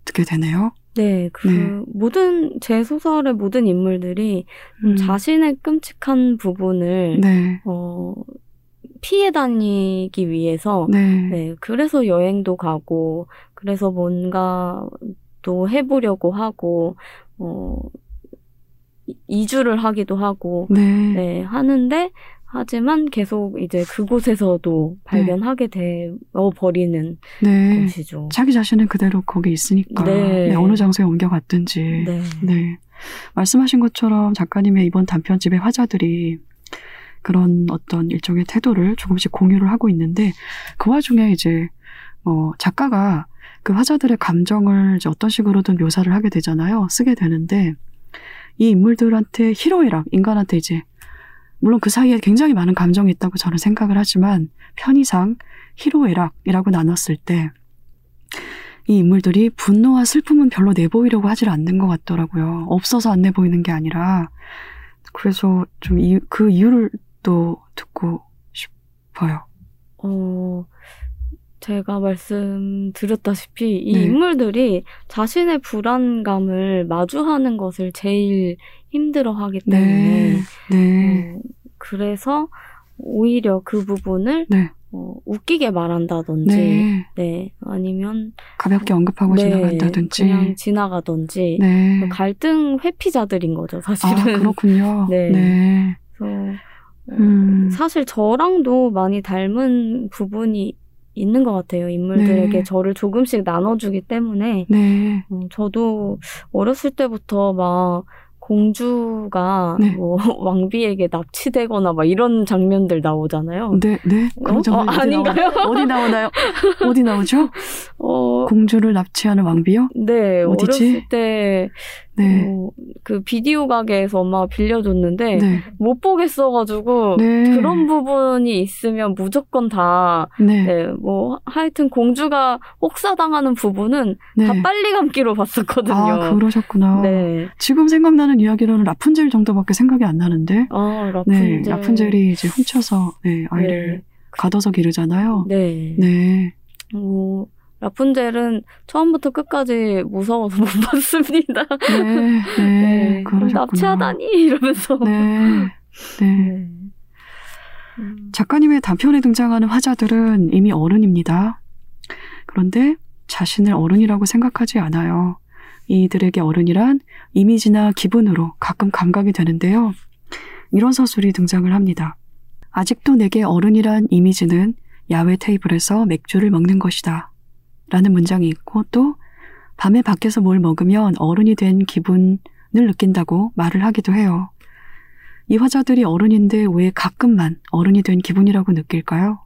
듣게 되네요. 모든, 제 소설의 모든 인물들이 자신의 끔찍한 부분을, 피해 다니기 위해서, 그래서 여행도 가고, 그래서 뭔가 또 해보려고 하고, 이주를 하기도 하고, 하는데, 하지만 계속 이제 그곳에서도 발견하게 되어버리는 것이죠. 자기 자신은 그대로 거기 있으니까 어느 장소에 옮겨갔든지. 말씀하신 것처럼 작가님의 이번 단편집의 화자들이 그런 어떤 일종의 태도를 조금씩 공유를 하고 있는데, 그 와중에 이제 작가가 그 화자들의 감정을 이제 어떤 식으로든 묘사를 하게 되잖아요. 쓰게 되는데, 이 인물들한테 히로이락, 인간한테 이제, 물론 그 사이에 굉장히 많은 감정이 있다고 저는 생각을 하지만, 편의상 희로애락이라고 나눴을 때 이 인물들이 분노와 슬픔은 별로 내보이려고 하질 않는 것 같더라고요. 없어서 안 내보이는 게 아니라. 그래서 좀 그 이유를 또 듣고 싶어요. 제가 말씀드렸다시피 이 네. 인물들이 자신의 불안감을 마주하는 것을 제일 힘들어하기 때문에 네. 네. 그래서 오히려 그 부분을 네. 웃기게 말한다든지 네. 네. 아니면 가볍게 언급하고 네. 지나간다든지 그냥 지나가든지 네. 갈등 회피자들인 거죠 사실은. 아, 그렇군요. 네. 네. 그래서 사실 저랑도 많이 닮은 부분이 있는 것 같아요. 인물들에게 네. 저를 조금씩 나눠주기 때문에 네. 저도 어렸을 때부터 막 공주가 네. 뭐 왕비에게 납치되거나 막 이런 장면들 나오잖아요. 네, 네. 그런 장면 아닌가요? 어디 나오나요? 어디 나오죠? 공주를 납치하는 왕비요? 네, 어디지? 어렸을 때 네. 그 비디오 가게에서 엄마가 빌려줬는데 네. 못 보겠어가지고 네. 그런 부분이 있으면 무조건 다 네. 네, 뭐 하여튼 공주가 혹사당하는 부분은 네. 다 빨리 감기로 봤었거든요. 아, 그러셨구나. 네. 지금 생각나는 이야기로는 라푼젤 정도밖에 생각이 안 나는데 아, 라푼젤. 네, 라푼젤이 이제 훔쳐서 네, 아이를 네. 가둬서 기르잖아요. 네. 네. 라푼젤은 처음부터 끝까지 무서워서 못 봤습니다. 네, 네, 네. 납치하다니 이러면서. 네, 네. 네. 작가님의 단편에 등장하는 화자들은 이미 어른입니다. 그런데 자신을 어른이라고 생각하지 않아요. 이들에게 어른이란 이미지나 기분으로 가끔 감각이 되는데요. 이런 서술이 등장을 합니다. 아직도 내게 어른이란 이미지는 야외 테이블에서 맥주를 먹는 것이다. 라는 문장이 있고 또 밤에 밖에서 뭘 먹으면 어른이 된 기분을 느낀다고 말을 하기도 해요. 이 화자들이 어른인데 왜 가끔만 어른이 된 기분이라고 느낄까요?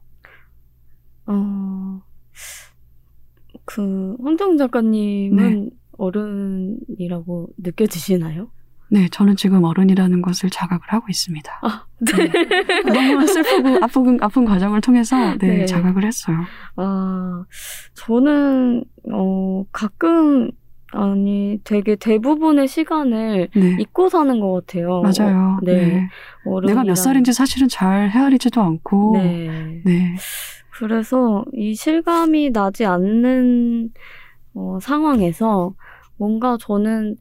황정은 작가님은 네. 어른이라고 느껴지시나요? 네, 저는 지금 어른이라는 것을 자각을 하고 있습니다. 아, 네. 네. 너무 슬프고 아픈 과정을 통해서 네, 네. 자각을 했어요. 아, 저는 가끔 되게 대부분의 시간을 네. 잊고 사는 것 같아요. 맞아요. 네. 네. 내가 몇 살인지 사실은 잘 헤아리지도 않고. 네. 네. 그래서 이 실감이 나지 않는 상황에서 뭔가 저는.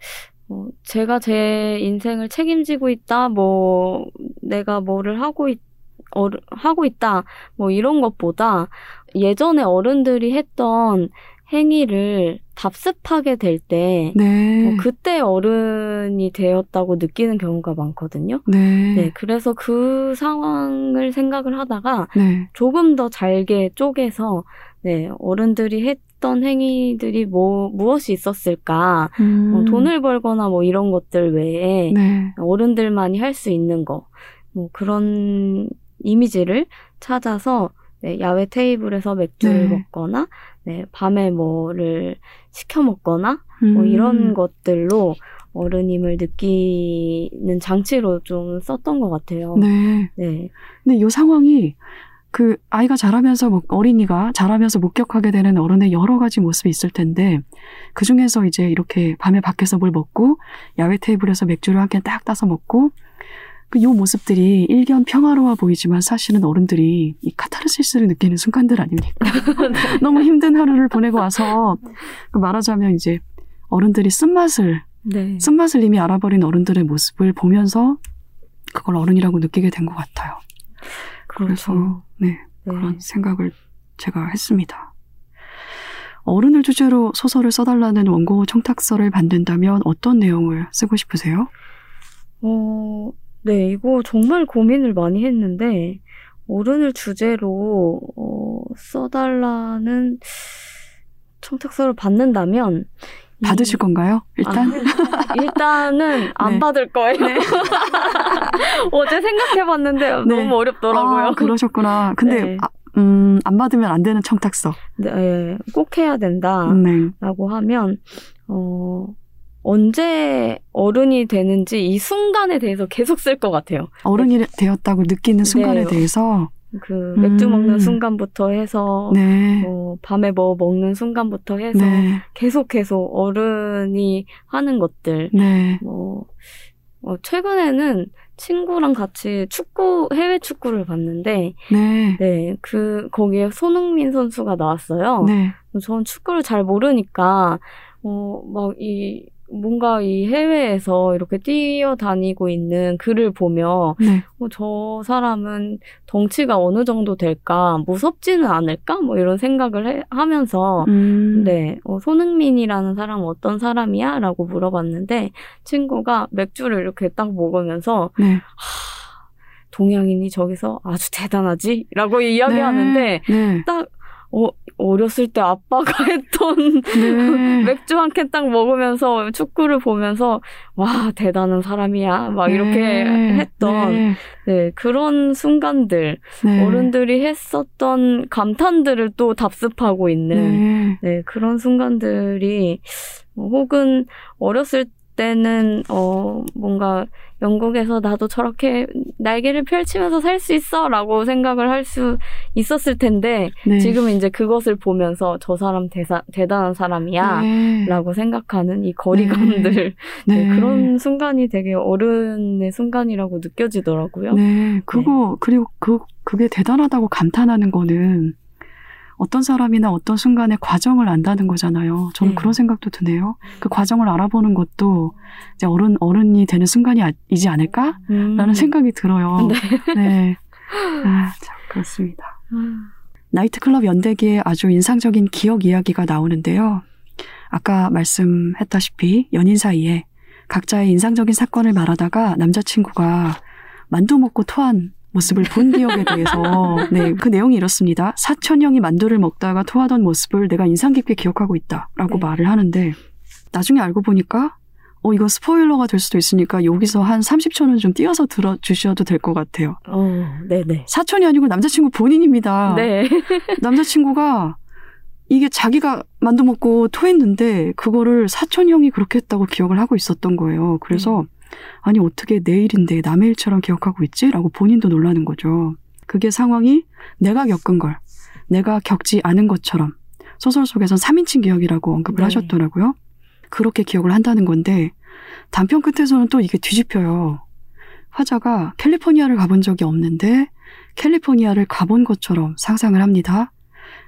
제가 제 인생을 책임지고 있다, 뭐, 내가 뭐를 하고 있다, 뭐, 이런 것보다 예전에 어른들이 했던 행위를 답습하게 될 때, 네. 그때 어른이 되었다고 느끼는 경우가 많거든요. 네. 네, 그래서 그 상황을 생각을 하다가 네. 조금 더 잘게 쪼개서, 네, 어른들이 했던 행위들이 무엇이 있었을까, 돈을 벌거나 뭐 이런 것들 외에 네. 어른들만이 할 수 있는 거, 뭐 그런 이미지를 찾아서 네, 야외 테이블에서 맥주를 네. 먹거나, 네, 밤에 뭐를 시켜 먹거나, 뭐 이런 것들로 어른임을 느끼는 장치로 좀 썼던 것 같아요. 네. 네. 근데 이 상황이 그 아이가 자라면서, 어린이가 자라면서 목격하게 되는 어른의 여러 가지 모습이 있을 텐데, 그 중에서 이제 이렇게 밤에 밖에서 뭘 먹고, 야외 테이블에서 맥주를 한 캔 딱 따서 먹고, 이 모습들이 일견 평화로워 보이지만 사실은 어른들이 이 카타르시스를 느끼는 순간들 아닙니까? 너무 힘든 하루를 보내고 와서 말하자면 이제 어른들이 네. 쓴맛을 이미 알아버린 어른들의 모습을 보면서 그걸 어른이라고 느끼게 된 것 같아요. 그래서 네, 네. 그런 생각을 제가 했습니다. 어른을 주제로 소설을 써달라는 원고 청탁서를 받는다면 어떤 내용을 쓰고 싶으세요? 네, 이거 정말 고민을 많이 했는데, 어른을 주제로, 써달라는 청탁서를 받는다면. 받으실 건가요? 일단? 일단은 안 네. 받을 거예요. 네. 어제 생각해봤는데 네. 너무 어렵더라고요. 아, 그러셨구나. 근데, 네. 안 받으면 안 되는 청탁서. 네, 꼭 해야 된다. 라고 하면, 언제 어른이 되는지 이 순간에 대해서 계속 쓸 것 같아요. 어른이 되었다고 느끼는 순간에 네. 대해서? 맥주 먹는 순간부터 해서, 네. 밤에 뭐 먹는 순간부터 해서, 네. 계속 어른이 하는 것들. 네. 최근에는 친구랑 같이 해외 축구를 봤는데, 네. 네, 거기에 손흥민 선수가 나왔어요. 네. 전 축구를 잘 모르니까, 뭔가 이 해외에서 이렇게 뛰어다니고 있는 그를 보며, 네. 저 사람은 덩치가 어느 정도 될까, 무섭지는 않을까? 이런 생각을 하면서, 네, 손흥민이라는 사람은 어떤 사람이야? 라고 물어봤는데, 친구가 맥주를 이렇게 딱 먹으면서, 네. 동양인이 저기서 아주 대단하지? 라고 이야기하는데, 네. 네. 어렸을 때 아빠가 했던 네. 맥주 한 캔 딱 먹으면서 축구를 보면서 와, 대단한 사람이야 막 네. 이렇게 했던 네. 네, 그런 순간들 네. 어른들이 했었던 감탄들을 또 답습하고 있는 네. 네, 그런 순간들이 혹은 어렸을 때는 뭔가 영국에서 나도 저렇게 날개를 펼치면서 살 수 있어 라고 생각을 할 수 있었을 텐데 네. 지금은 이제 그것을 보면서 저 사람 대단한 사람이야 네. 라고 생각하는 이 거리감들 네. 네. 네. 그런 순간이 되게 어른의 순간이라고 느껴지더라고요. 네, 그거 네. 그리고 그게 대단하다고 감탄하는 거는 어떤 사람이나 어떤 순간의 과정을 안다는 거잖아요. 저는 네. 그런 생각도 드네요. 그 과정을 알아보는 것도 이제 어른이 되는 순간이지 않을까라는 생각이 들어요. 네. 네. 아, 참, 그렇습니다. 나이트클럽 연대기에 아주 인상적인 기억 이야기가 나오는데요. 아까 말씀했다시피 연인 사이에 각자의 인상적인 사건을 말하다가 남자친구가 만두 먹고 토한 모습을 본 기억에 대해서 네, 그 내용이 이렇습니다. 사촌형이 만두를 먹다가 토하던 모습을 내가 인상 깊게 기억하고 있다라고 네. 말을 하는데 나중에 알고 보니까 이거 스포일러가 될 수도 있으니까 여기서 한 30초는 좀 띄어서 들어주셔도 될 것 같아요. 네네. 사촌이 아니고 남자친구 본인입니다. 네. 남자친구가 이게 자기가 만두 먹고 토했는데 그거를 사촌형이 그렇게 했다고 기억을 하고 있었던 거예요. 그래서 아니 어떻게 내 일인데 남의 일처럼 기억하고 있지? 라고 본인도 놀라는 거죠. 그게 상황이 내가 겪은 걸 내가 겪지 않은 것처럼 소설 속에선 3인칭 기억이라고 언급을 네. 하셨더라고요. 그렇게 기억을 한다는 건데 단편 끝에서는 또 이게 뒤집혀요. 화자가 캘리포니아를 가본 적이 없는데 캘리포니아를 가본 것처럼 상상을 합니다.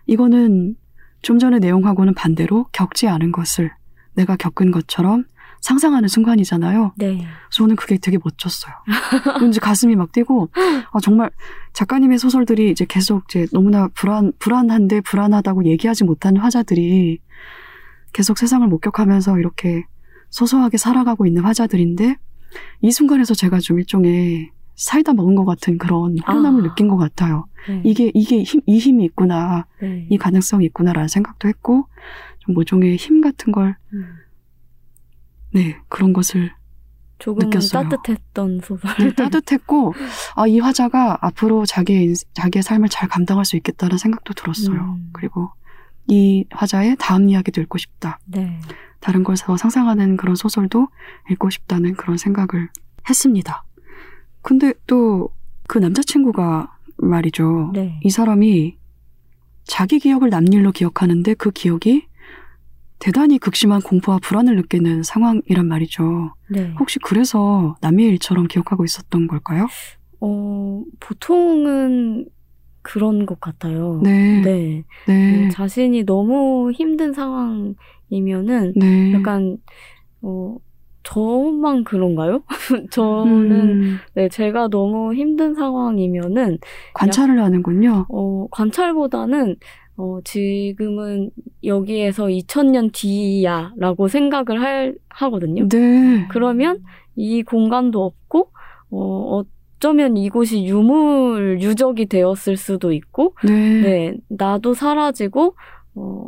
이거는 좀 전의 내용하고는 반대로 겪지 않은 것을 내가 겪은 것처럼 상상하는 순간이잖아요. 네. 저는 그게 되게 멋졌어요. 왠지 가슴이 막 뛰고, 정말 작가님의 소설들이 이제 계속 이제 너무나 불안한데 불안하다고 얘기하지 못한 화자들이 계속 세상을 목격하면서 이렇게 소소하게 살아가고 있는 화자들인데, 이 순간에서 제가 좀 일종의 사이다 먹은 것 같은 그런 호른함을 느낀 것 같아요. 네. 이 힘이 있구나, 네. 이 가능성이 있구나라는 생각도 했고, 좀 모종의 힘 같은 걸, 네, 그런 것을 조금 느꼈어요. 따뜻했던 소설. 네, 따뜻했고, 이 화자가 앞으로 자기의 삶을 잘 감당할 수 있겠다는 생각도 들었어요. 그리고 이 화자의 다음 이야기도 읽고 싶다. 네. 다른 걸 상상하는 그런 소설도 읽고 싶다는 그런 생각을 했습니다. 근데 또 그 남자친구가 말이죠. 네. 이 사람이 자기 기억을 남일로 기억하는데 그 기억이 대단히 극심한 공포와 불안을 느끼는 상황이란 말이죠. 네. 혹시 그래서 남의 일처럼 기억하고 있었던 걸까요? 보통은 그런 것 같아요. 네. 네. 네. 자신이 너무 힘든 상황이면은 네. 약간 저만 그런가요? 저는 네, 제가 너무 힘든 상황이면은 관찰을 하는군요. 관찰보다는 지금은 여기에서 2000년 뒤야라고 생각을 하거든요. 네. 그러면 이 공간도 없고, 어쩌면 이곳이 유적이 되었을 수도 있고, 네. 네 나도 사라지고,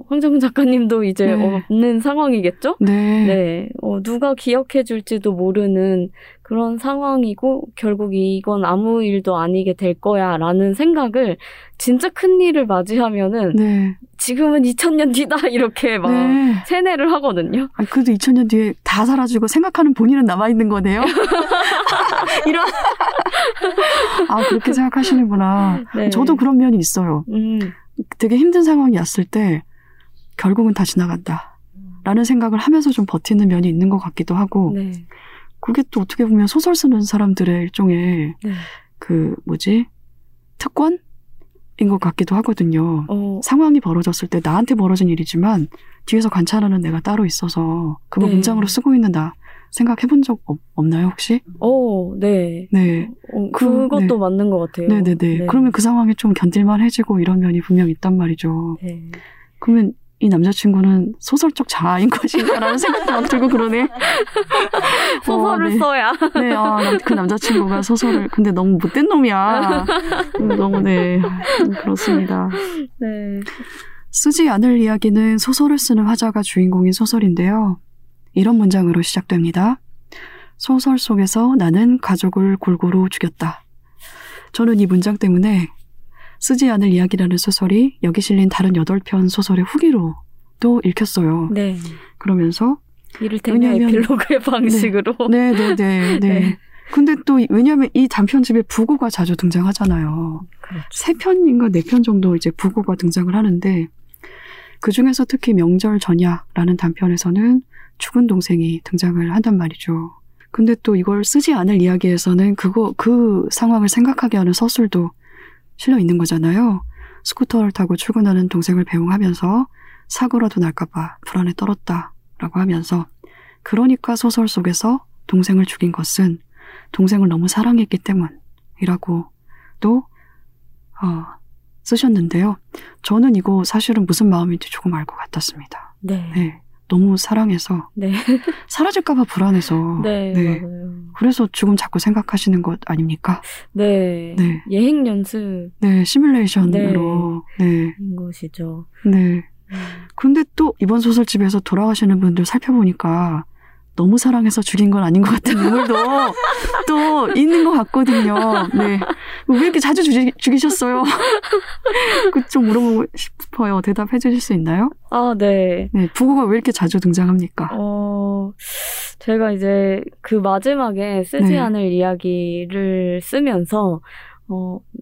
황정은 작가님도 이제 네. 없는 상황이겠죠? 네. 네. 누가 기억해 줄지도 모르는 그런 상황이고, 결국 이건 아무 일도 아니게 될 거야, 라는 생각을 진짜 큰 일을 맞이하면은, 네. 지금은 2000년 뒤다, 이렇게 막 네. 세뇌를 하거든요. 아니, 그래도 2000년 뒤에 다 사라지고 생각하는 본인은 남아있는 거네요? 이런. 그렇게 생각하시는구나. 네. 저도 그런 면이 있어요. 되게 힘든 상황이 왔을 때 결국은 다 지나간다 라는 생각을 하면서 좀 버티는 면이 있는 것 같기도 하고 네. 그게 또 어떻게 보면 소설 쓰는 사람들의 일종의 네. 그 뭐지 특권인 것 같기도 하거든요. 상황이 벌어졌을 때 나한테 벌어진 일이지만 뒤에서 관찰하는 내가 따로 있어서 그거 네. 문장으로 쓰고 있는 나 생각해본 적 없나요 혹시? 네. 네. 그것도 네. 맞는 것 같아요. 네네네. 네. 그러면 그 상황이 좀 견딜만해지고 이런 면이 분명 있단 말이죠. 네. 그러면 이 남자친구는 소설적 자아인 것인가라는 생각도 막 들고 그러네. 소설을 네. 써야. 네, 그 남자친구가 소설을 근데 너무 못된 놈이야. 너무 네 그렇습니다. 네. 쓰지 않을 이야기는 소설을 쓰는 화자가 주인공인 소설인데요. 이런 문장으로 시작됩니다. 소설 속에서 나는 가족을 골고루 죽였다. 저는 이 문장 때문에 쓰지 않을 이야기라는 소설이 여기 실린 다른 8편 소설의 후기로 또 읽혔어요. 네. 그러면서 이를테면 에필로그의 방식으로. 네. 근데 또 왜냐하면 이 단편집에 부고가 자주 등장하잖아요. 그렇죠. 3편인가 4편 정도 이제 부고가 등장을 하는데 그중에서 특히 명절 전야라는 단편에서는 죽은 동생이 등장을 한단 말이죠. 근데 또 이걸 쓰지 않을 이야기에서는 그 상황을 생각하게 하는 서술도 실려 있는 거잖아요. 스쿠터를 타고 출근하는 동생을 배웅하면서 사고라도 날까봐 불안에 떨었다라고 하면서 그러니까 소설 속에서 동생을 죽인 것은 동생을 너무 사랑했기 때문이라고 또 쓰셨는데요. 저는 이거 사실은 무슨 마음인지 조금 알 것 같았습니다. 네. 너무 사랑해서 사라질까봐 불안해서 맞아요. 그래서 죽음 자꾸 생각하시는 것 아닙니까? 네. 예행 연습 시뮬레이션으로 인 것이죠. 네. 근데 또 이번 소설집에서 돌아가시는 분들 살펴보니까 너무 사랑해서 죽인 건 아닌 것 같은 인물도 또 있는 것 같거든요. 네. 왜 이렇게 자주 죽이셨어요? 좀 물어보고 싶어요. 대답해 주실 수 있나요? 네. 부고가 왜 이렇게 자주 등장합니까? 제가 이제 그 마지막에 쓰지 않을 이야기를 쓰면서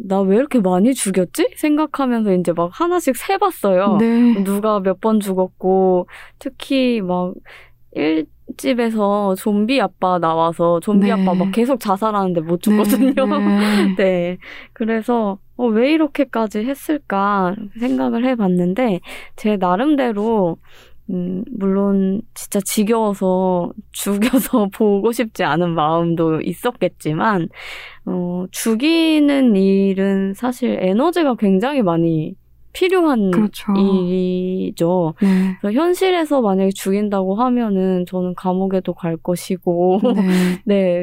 나 왜 이렇게 많이 죽였지? 생각하면서 이제 막 하나씩 세봤어요. 네. 누가 몇 번 죽었고 특히 막 1집에서 좀비 아빠 나와서 좀비 아빠 막 계속 자살하는데 못 죽거든요. 네. 그래서 왜 이렇게까지 했을까 생각을 해봤는데 제 나름대로 물론 진짜 지겨워서 죽여서 보고 싶지 않은 마음도 있었겠지만 죽이는 일은 사실 에너지가 굉장히 많이 필요한 그렇죠. 일이죠. 그래서 현실에서 만약에 죽인다고 하면은 저는 감옥에도 갈 것이고,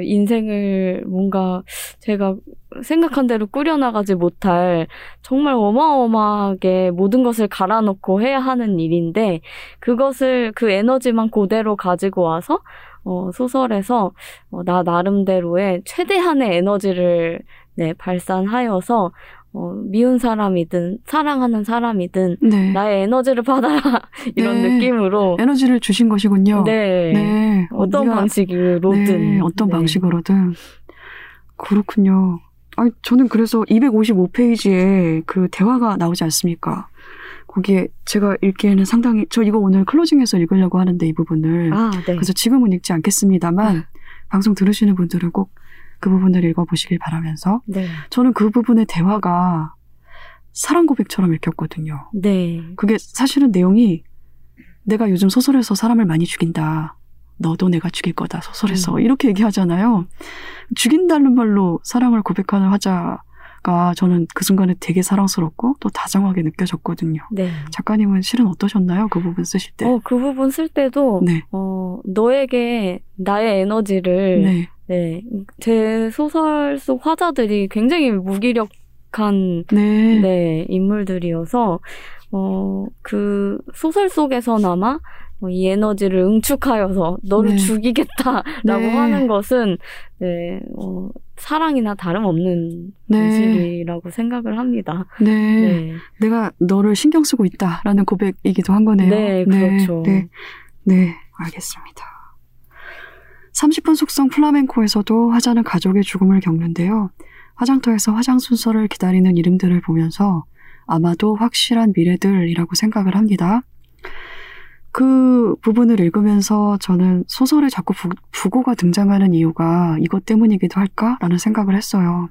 인생을 뭔가 제가 생각한 대로 꾸려나가지 못할 정말 어마어마하게 모든 것을 갈아넣고 해야 하는 일인데, 그것을 그 에너지만 그대로 가지고 와서 소설에서 나 나름대로의 최대한의 에너지를 발산하여서 미운 사람이든 사랑하는 사람이든 나의 에너지를 받아라 이런 느낌으로 에너지를 주신 것이군요. 어떤 방식으로든 어떤 방식으로든 그렇군요. 아니, 저는 그래서 255페이지에 그 대화가 나오지 않습니까? 거기에 제가 읽기에는 상당히 저 이거 오늘 클로징해서 읽으려고 하는데 이 부분을 그래서 지금은 읽지 않겠습니다만 방송 들으시는 분들은 꼭 그 부분을 읽어보시길 바라면서 저는 그 부분의 대화가 사랑 고백처럼 읽혔거든요. 그게 사실은 내용이 내가 요즘 소설에서 사람을 많이 죽인다. 너도 내가 죽일 거다. 소설에서. 이렇게 얘기하잖아요. 죽인다는 말로 사랑을 고백하는 화자가 저는 그 순간에 되게 사랑스럽고 또 다정하게 느껴졌거든요. 작가님은 실은 어떠셨나요? 그 부분 쓰실 때. 그 부분 쓸 때도 너에게 나의 에너지를 제 소설 속 화자들이 굉장히 무기력한 인물들이어서 그 소설 속에서나마 이 에너지를 응축하여서 너를 죽이겠다라고 하는 것은 사랑이나 다름없는 의식이라고 생각을 합니다. 내가 너를 신경 쓰고 있다라는 고백이기도 한 거네요. 알겠습니다. 30분 속성 플라멩코에서도 화자는 가족의 죽음을 겪는데요. 화장터에서 화장 순서를 기다리는 이름들을 보면서 아마도 확실한 미래들이라고 생각을 합니다. 그 부분을 읽으면서 저는 소설에 자꾸 부고가 등장하는 이유가 이것 때문이기도 할까라는 생각을 했어요.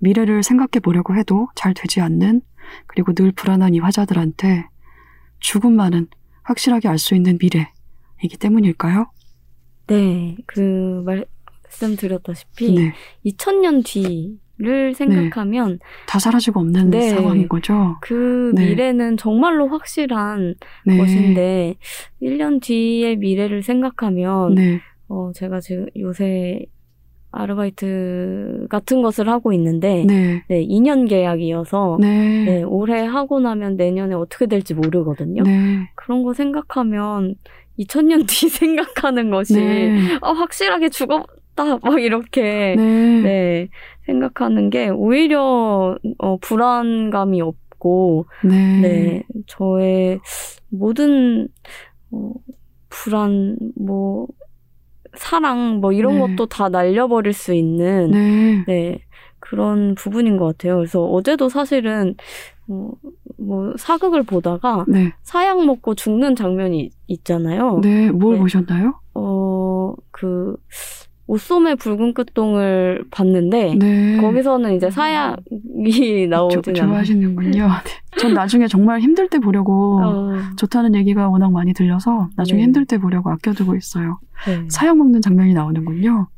미래를 생각해 보려고 해도 잘 되지 않는, 그리고 늘 불안한 이 화자들한테 죽음만은 확실하게 알 수 있는 미래이기 때문일까요? 네, 그 말씀드렸다시피 네. 2000년 뒤를 생각하면 네. 다 사라지고 없는 네. 상황인 거죠. 그 네. 미래는 정말로 확실한 네. 것인데 1년 뒤의 미래를 생각하면 네. 제가 지금 요새 아르바이트 같은 것을 하고 있는데 네. 네, 2년 계약이어서 네. 네, 올해 하고 나면 내년에 어떻게 될지 모르거든요. 네. 그런 거 생각하면 2000년 뒤 생각하는 것이 네. 확실하게 죽었다 막 이렇게 네. 네, 생각하는 게 오히려 불안감이 없고 네. 네, 저의 모든 불안 사랑 이런 네. 것도 다 날려버릴 수 있는 네. 네, 그런 부분인 것 같아요. 그래서 어제도 사실은 사극을 보다가 네. 사약 먹고 죽는 장면이 있잖아요. 네, 뭘 네. 보셨나요? 그 옷소매 붉은 끝동을 봤는데 네. 거기서는 이제 사약이 나오잖아요. 좋아하시는군요. 전 나중에 정말 힘들 때 보려고 좋다는 얘기가 워낙 많이 들려서 나중에 네. 힘들 때 보려고 아껴두고 있어요. 네. 사약 먹는 장면이 나오는군요.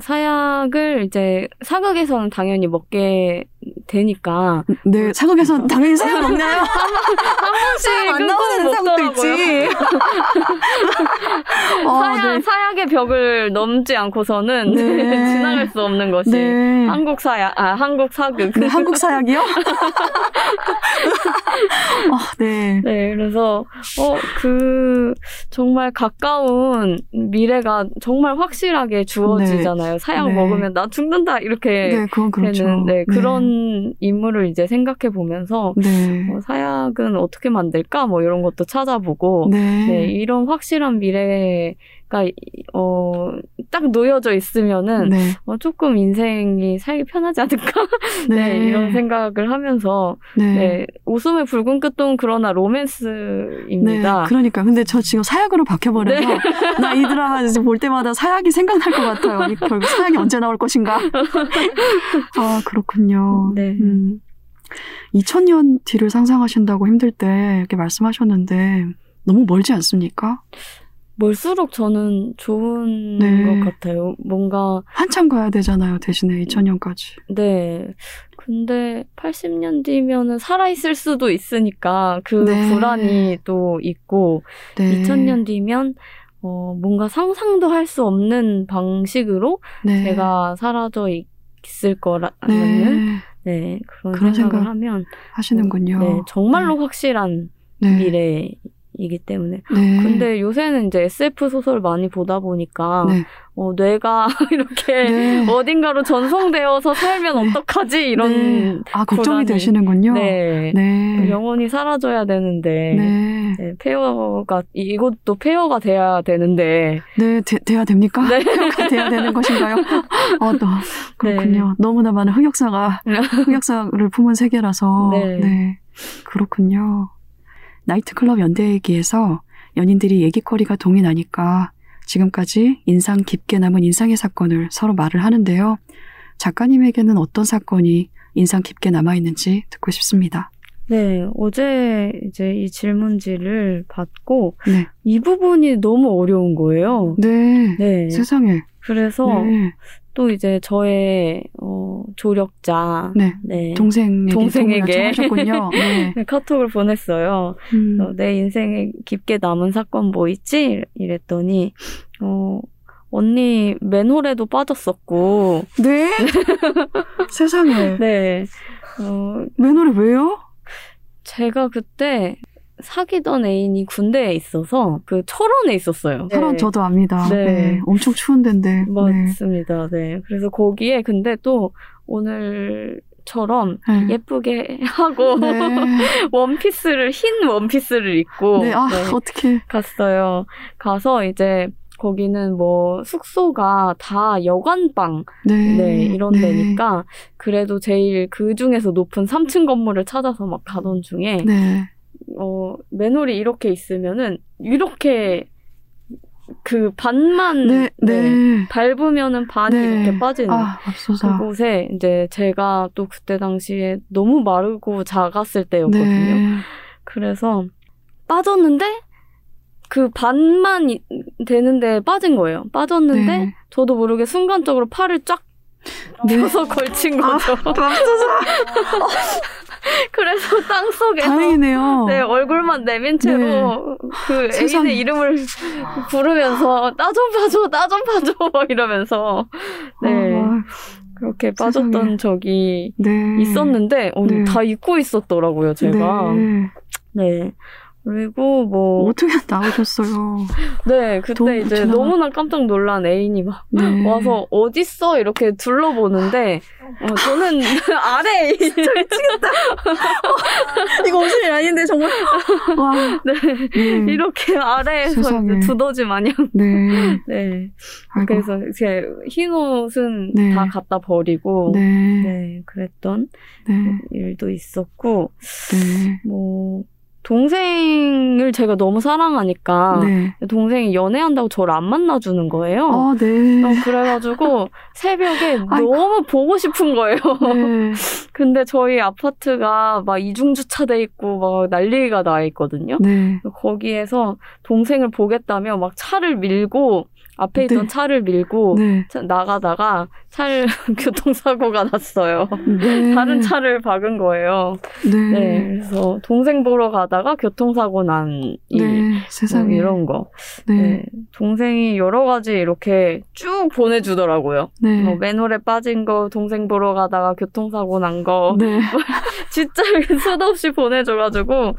사약을 이제 사극에서는 당연히 먹게 되니까 네, 사극에서는 당연히 사약 먹나요? 한 번씩 안 나오는 사극도 있지. 네. 사약의 벽을 넘지 않고서는 네. 지나갈 수 없는 것이 네. 한국 사극. 네, 한국 사약이요? 네. 네, 그래서 정말 가까운 미래가 정말 확실하게 주어지잖아요. 네. 사약 네. 먹으면 나 죽는다 이렇게 네, 그건 그렇죠. 되는 네, 그런 네. 인물을 이제 생각해 보면서 네. 사약은 어떻게 만들까 이런 것도 찾아보고 네. 네, 이런 확실한 미래. 그러니까 딱 놓여져 있으면은 네. 조금 인생이 살기 편하지 않을까 네. 네, 이런 생각을 하면서 네. 네, 웃음의 붉은 끝동 그러나 로맨스입니다. 네, 그러니까 근데 저 지금 사약으로 박혀버려서 네. 나 이 드라마 볼 때마다 사약이 생각날 것 같아요. 결국 사약이 언제 나올 것인가. 아 그렇군요. 네. 2000년 뒤를 상상하신다고 힘들 때 이렇게 말씀하셨는데 너무 멀지 않습니까? 멀수록 저는 좋은 네. 것 같아요. 뭔가 한참 가야 되잖아요. 대신에 2000년까지. 네. 근데 80년 뒤면은 살아있을 수도 있으니까 그 네. 불안이 또 있고 네. 2000년 뒤면 뭔가 상상도 할 수 없는 방식으로 네. 제가 사라져 있을 거라는 네, 그런 생각을 하면 하시는군요. 네, 정말로 네. 확실한 네. 미래. 이기 때문에. 네. 근데 요새는 이제 SF 소설 많이 보다 보니까 네. 뇌가 이렇게 네. 어딘가로 전송되어서 살면 네. 어떡하지 이런 네. 아 걱정이 되시는군요. 네. 네. 영원히 사라져야 되는데 네. 네. 폐허가 이것도 폐허가 돼야 되는데 네 돼야 됩니까? 네. 폐허가 돼야 되는 것인가요? 그렇군요. 네. 너무나 많은 흑역사를 품은 세계라서 네, 네. 그렇군요. 나이트클럽 연대기에서 연인들이 얘기거리가 동이 나니까 지금까지 인상 깊게 남은 인상의 사건을 서로 말을 하는데요. 작가님에게는 어떤 사건이 인상 깊게 남아있는지 듣고 싶습니다. 네, 어제 이제 이 질문지를 받고 네. 이 부분이 너무 어려운 거예요. 네, 네. 세상에. 그래서 네. 또 이제 저의 조력자 네. 네. 동생에게 하셨군요. 네. 카톡을 보냈어요. 내 인생에 깊게 남은 사건 뭐 있지? 이랬더니 언니 맨홀에도 빠졌었고. 네. 세상에. 네. 맨홀에 왜요? 제가 그때 사귀던 애인이 군대에 있어서 그 철원에 있었어요. 철원 네. 저도 압니다. 네. 네. 엄청 추운 데인데. 맞습니다. 네. 그래서 거기에 근데 또 오늘처럼 네. 예쁘게 하고 네. 흰 원피스를 입고 네. 아, 네. 어떡해. 갔어요. 가서 이제 거기는 숙소가 다 여관방 네, 네 이런 네. 데니까 그래도 제일 그 중에서 높은 3층 건물을 찾아서 막 가던 중에 네. 맨홀이 이렇게 있으면은 이렇게 그 반만 밟으면은 반이 이렇게 빠지는 곳에 이제 제가 또 그때 당시에 너무 마르고 작았을 때였거든요. 네. 그래서 빠졌는데 그 반만 되는데 빠진 거예요. 빠졌는데 저도 모르게 순간적으로 팔을 쫙 펴서 걸친 거죠. 그래서 땅 속에서 다행이네요. 네, 얼굴만 내민 채로 그 세상... 애인의 이름을 부르면서 나 좀 봐줘, 나 좀 봐줘 이러면서 그렇게 빠졌던 적이 있었는데 다 잊고 있었더라고요, 제가. 그리고 뭐 어떻게 나오셨어요? 그때 이제 지나가... 너무나 깜짝 놀란 애인이 막 와서 어딨어? 이렇게 둘러보는데 저는 아래 애인 진짜 미치겠다. 이거 무슨 일 아닌데 정말. 와. 이렇게 아래에서 두더지 마냥. 그래서 제 흰 옷은 다 갖다 버리고 그랬던 일도 있었고 뭐. 동생을 제가 너무 사랑하니까 동생이 연애한다고 저를 안 만나주는 거예요. 그래가지고 새벽에 너무 보고 싶은 거예요. 근데 저희 아파트가 막 이중주차돼 있고 막 난리가 나 있거든요. 거기에서 동생을 보겠다며 막 차를 밀고 앞에 있던 차를 밀고 나가다가 차를 교통사고가 났어요. 다른 차를 박은 거예요. 그래서 동생 보러 가다가 교통사고 난 일, 세상에. 이런 거. 동생이 여러 가지 이렇게 쭉 보내주더라고요. 뭐 맨홀에 빠진 거, 동생 보러 가다가 교통사고 난 거. 진짜 수도 없이 보내줘가지고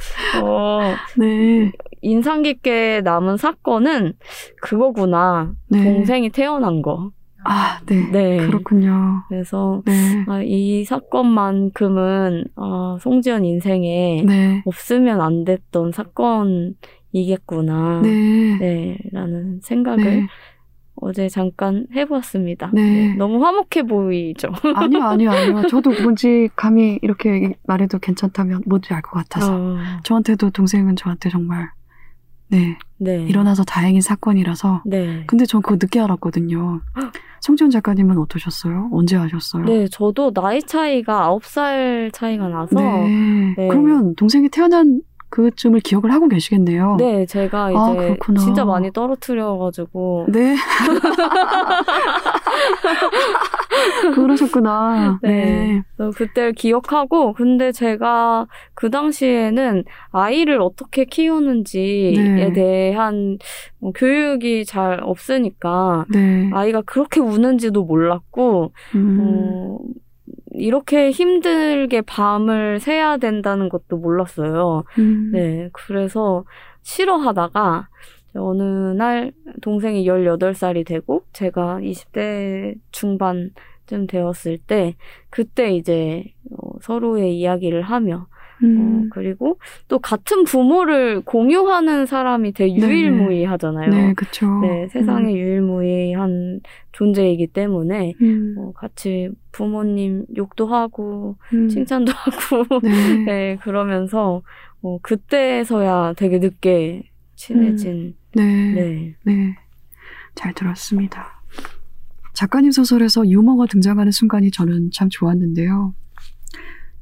인상 깊게 남은 사건은 그거구나. 동생이 태어난 거. 그렇군요. 그래서 이 사건만큼은 송지현 인생에 없으면 안 됐던 사건이겠구나. 라는 생각을 어제 잠깐 해보았습니다. 너무 화목해 보이죠? 아니요. 저도 뭔지 감히 이렇게 말해도 괜찮다면 뭔지 알 것 같아서. 저한테도 동생은 저한테 정말 일어나서 다행인 사건이라서. 근데 전 그거 늦게 알았거든요. 송지현 작가님은 어떠셨어요? 언제 아셨어요? 저도 나이 차이가 9살 차이가 나서. 그러면 동생이 태어난 그쯤을 기억을 하고 계시겠네요. 제가 이제 진짜 많이 떨어뜨려가지고. 그러셨구나. 그때 기억하고, 근데 제가 그 당시에는 아이를 어떻게 키우는지에 대한 교육이 잘 없으니까 아이가 그렇게 우는지도 몰랐고 이렇게 힘들게 밤을 새야 된다는 것도 몰랐어요. 그래서 싫어하다가 어느 날 동생이 18살이 되고 제가 20대 중반쯤 되었을 때 그때 이제 서로의 이야기를 하며 그리고 또 같은 부모를 공유하는 사람이 되게 유일무이하잖아요. 세상에 유일무이한 존재이기 때문에 같이 부모님 욕도 하고 칭찬도 하고 그러면서 그때서야 되게 늦게 친해진. 잘 들었습니다. 작가님 소설에서 유머가 등장하는 순간이 저는 참 좋았는데요.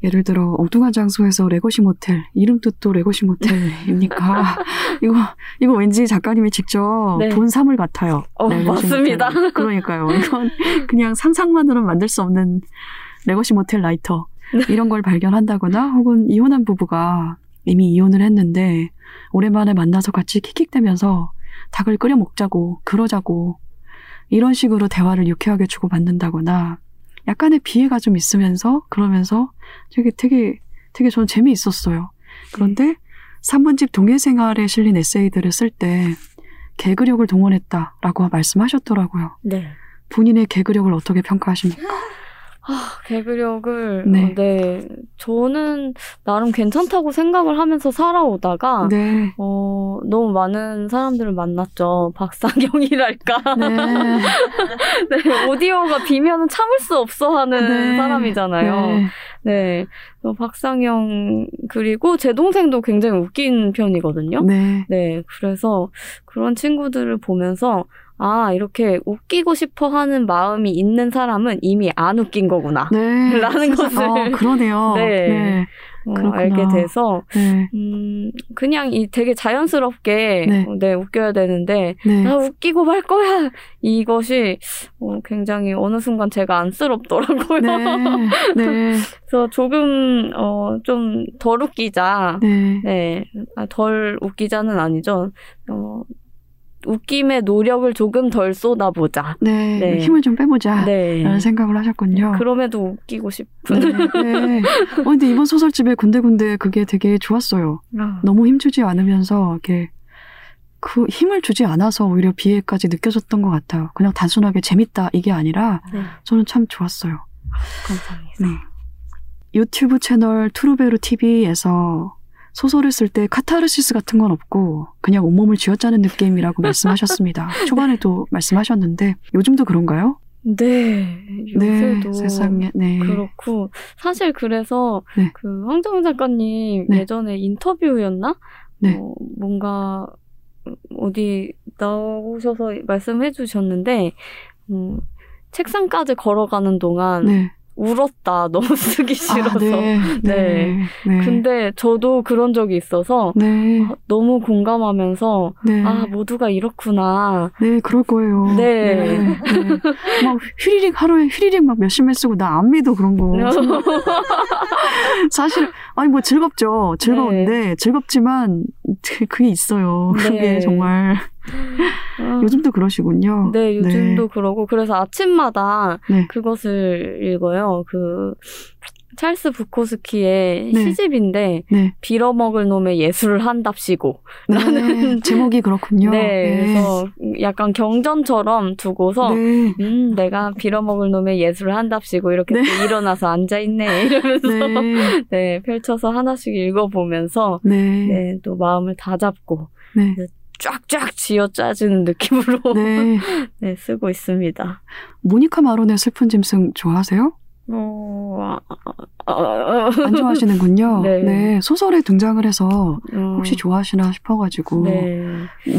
예를 들어 엉뚱한 장소에서 레고시 모텔, 이름도 또 레고시 모텔입니까? 이거 왠지 작가님이 직접 본 사물 같아요. 맞습니다. 모텔. 그러니까요. 이건 그냥 상상만으로는 만들 수 없는 레고시 모텔 라이터 이런 걸 발견한다거나, 혹은 이혼한 부부가 이미 이혼을 했는데 오랜만에 만나서 같이 킥킥대면서 닭을 끓여 먹자고, 그러자고 이런 식으로 대화를 유쾌하게 주고받는다거나, 약간의 비애가 좀 있으면서, 그러면서 되게 저는 재미있었어요. 그런데 3번집 동해생활에 실린 에세이들을 쓸 때 개그력을 동원했다라고 말씀하셨더라고요. 본인의 개그력을 어떻게 평가하십니까? 개그력을 저는 나름 괜찮다고 생각을 하면서 살아오다가 너무 많은 사람들을 만났죠. 박상영이랄까. 오디오가 비면은 참을 수 없어 하는 사람이잖아요. 네. 박상영, 그리고 제 동생도 굉장히 웃긴 편이거든요. 네. 네. 그래서 그런 친구들을 보면서, 아, 이렇게 웃기고 싶어 하는 마음이 있는 사람은 이미 안 웃긴 거구나. 네. 라는 것을. 그러네요. 네. 네. 알게 돼서, 네. 그냥 이 되게 자연스럽게, 네. 웃겨야 되는데, 네. 아, 웃기고 말 거야! 이것이 굉장히 어느 순간 제가 안쓰럽더라고요. 네. 네. 그래서 조금, 좀 덜 웃기자. 네. 네. 아, 덜 웃기자는 아니죠. 웃김의 노력을 조금 덜 쏟아보자. 네, 네. 힘을 좀 빼보자. 네. 라는 생각을 하셨군요. 그럼에도 웃기고 싶은. 네. 근데 이번 소설집에 군데군데 그게 되게 좋았어요. 너무 힘주지 않으면서 이렇게 그 힘을 주지 않아서 오히려 비애까지 느껴졌던 것 같아요. 그냥 단순하게 재밌다 이게 아니라 저는 참 좋았어요. 감사합니다. 네. 유튜브 채널 투르베르 TV에서 소설을 쓸 때 카타르시스 같은 건 없고 그냥 온몸을 쥐어짜는 느낌이라고 말씀하셨습니다. 초반에도 말씀하셨는데 요즘도 그런가요? 네. 요새도 네, 세상에, 네. 그렇고 사실 그래서 네. 그 황정은 작가님 네. 예전에 인터뷰였나? 네. 뭔가 어디 나오셔서 말씀해 주셨는데 책상까지 걸어가는 동안 네. 울었다. 너무 쓰기 싫어서. 네, 네. 네. 근데 저도 그런 적이 있어서 네. 너무 공감하면서 네. 아, 모두가 이렇구나. 네, 그럴 거예요. 네. 네, 네. 막 휘리릭 하루에 휘리릭 막 몇십 매 쓰고 나 안 믿어 그런 거. 사실 아니 뭐 즐겁죠. 즐거운데 네. 즐겁지만 그게 있어요. 그게 네. 정말. 요즘도 그러시군요. 네, 요즘도 네. 그러고 그래서 아침마다 네. 그것을 읽어요. 그 찰스 부코스키의 네. 시집인데 네. 빌어먹을 놈의 예술을 한답시고 라는 네. 제목이 그렇군요. 네, 네. 그래서 약간 경전처럼 두고서 네. 내가 빌어먹을 놈의 예술을 한답시고 이렇게 네. 또 일어나서 앉아있네 이러면서 네. 네, 펼쳐서 하나씩 읽어보면서 네. 네, 또 마음을 다잡고 네. 쫙쫙 쥐어짜지는 느낌으로 네. 네, 쓰고 있습니다. 모니카 마론의 슬픈 짐승 좋아하세요? 안 좋아하시는군요. 네. 네, 소설에 등장을 해서 혹시 좋아하시나 싶어가지고 네.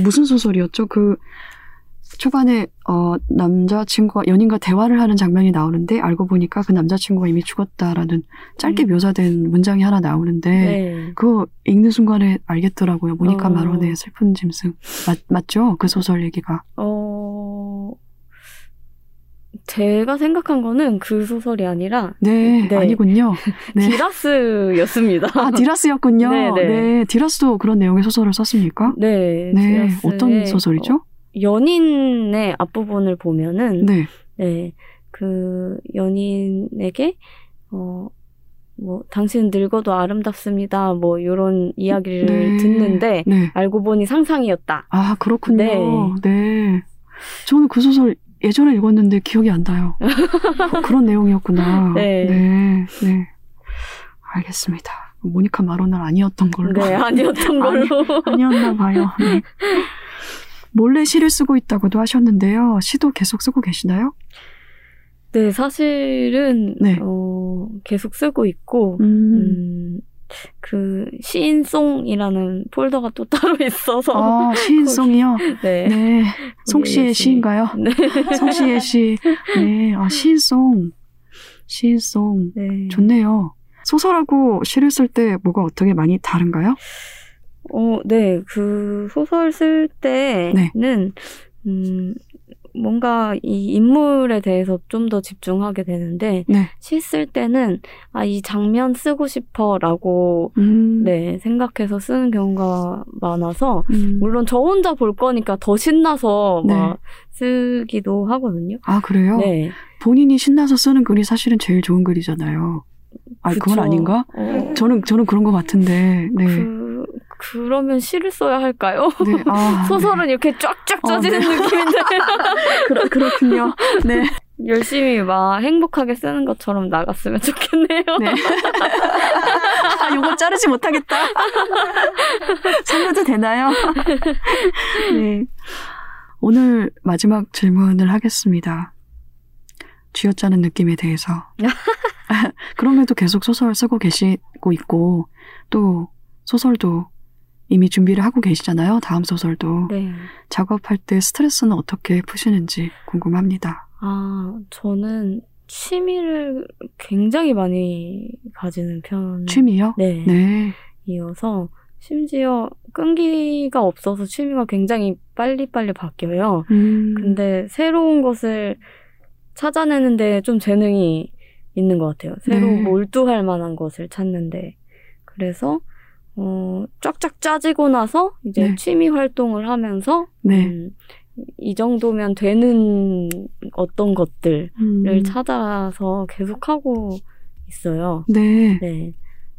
무슨 소설이었죠? 그 초반에 남자친구와 연인과 대화를 하는 장면이 나오는데 알고 보니까 그 남자친구가 이미 죽었다라는 짧게 묘사된 문장이 하나 나오는데 네. 그거 읽는 순간에 알겠더라고요. 모니카 마론의 슬픈 짐승. 맞죠? 그 소설 얘기가. 제가 생각한 거는 그 소설이 아니라 네, 네. 아니군요. 네. 디라스였습니다. 아, 디라스였군요. 네, 네. 네, 디라스도 그런 내용의 소설을 썼습니까? 네. 네, 어떤 소설이죠? 연인의 앞부분을 보면은, 네. 네, 그, 연인에게, 당신은 늙어도 아름답습니다. 요런 이야기를 네. 듣는데, 네. 알고 보니 상상이었다. 아, 그렇군요. 네. 네. 저는 그 소설 예전에 읽었는데 기억이 안 나요. 그런 내용이었구나. 네. 네. 네. 알겠습니다. 모니카 마론은 아니었던 걸로. 네, 아니었던 걸로. 아니었나 봐요. 네. 몰래 시를 쓰고 있다고도 하셨는데요. 시도 계속 쓰고 계시나요? 네, 사실은 네. 계속 쓰고 있고 그 시인송이라는 폴더가 또 따로 있어서 시인송이요? 네. 네. 송씨의 시인가요? 네. 송씨의 시. 네. 아, 시인송. 시인송. 네. 좋네요. 소설하고 시를 쓸 때 뭐가 어떻게 많이 다른가요? 네, 그 소설 쓸 때는 네. 뭔가 이 인물에 대해서 좀 더 집중하게 되는데 네. 시 쓸 때는 아, 이 장면 쓰고 싶어라고 네, 생각해서 쓰는 경우가 많아서 물론 저 혼자 볼 거니까 더 신나서 네. 막 쓰기도 하거든요. 아, 그래요? 네. 본인이 신나서 쓰는 글이 사실은 제일 좋은 글이잖아요. 아, 그건 아닌가? 저는 그런 것 같은데. 네. 그러면 시를 써야 할까요? 네. 아, 소설은 네. 이렇게 쫙쫙 짜지는 네. 느낌인데. 그렇군요. 네. 열심히 막 행복하게 쓰는 것처럼 나갔으면 좋겠네요. 네. 아, 요거 자르지 못하겠다. 참고도 되나요? 네. 오늘 마지막 질문을 하겠습니다. 쥐어짜는 느낌에 대해서. 그럼에도 계속 소설 쓰고 계시고 있고 또 소설도 이미 준비를 하고 계시잖아요. 다음 소설도. 네. 작업할 때 스트레스는 어떻게 푸시는지 궁금합니다. 아, 저는 취미를 굉장히 많이 가지는 편. 취미요? 네. 네. 이어서 심지어 끈기가 없어서 취미가 굉장히 빨리빨리 바뀌어요. 근데 새로운 것을 찾아내는데 좀 재능이 있는 것 같아요. 새로 네. 몰두할 만한 것을 찾는데. 그래서 쫙쫙 짜지고 나서 이제 네. 취미 활동을 하면서 네. 이 정도면 되는 어떤 것들을 찾아서 계속하고 있어요. 네. 네.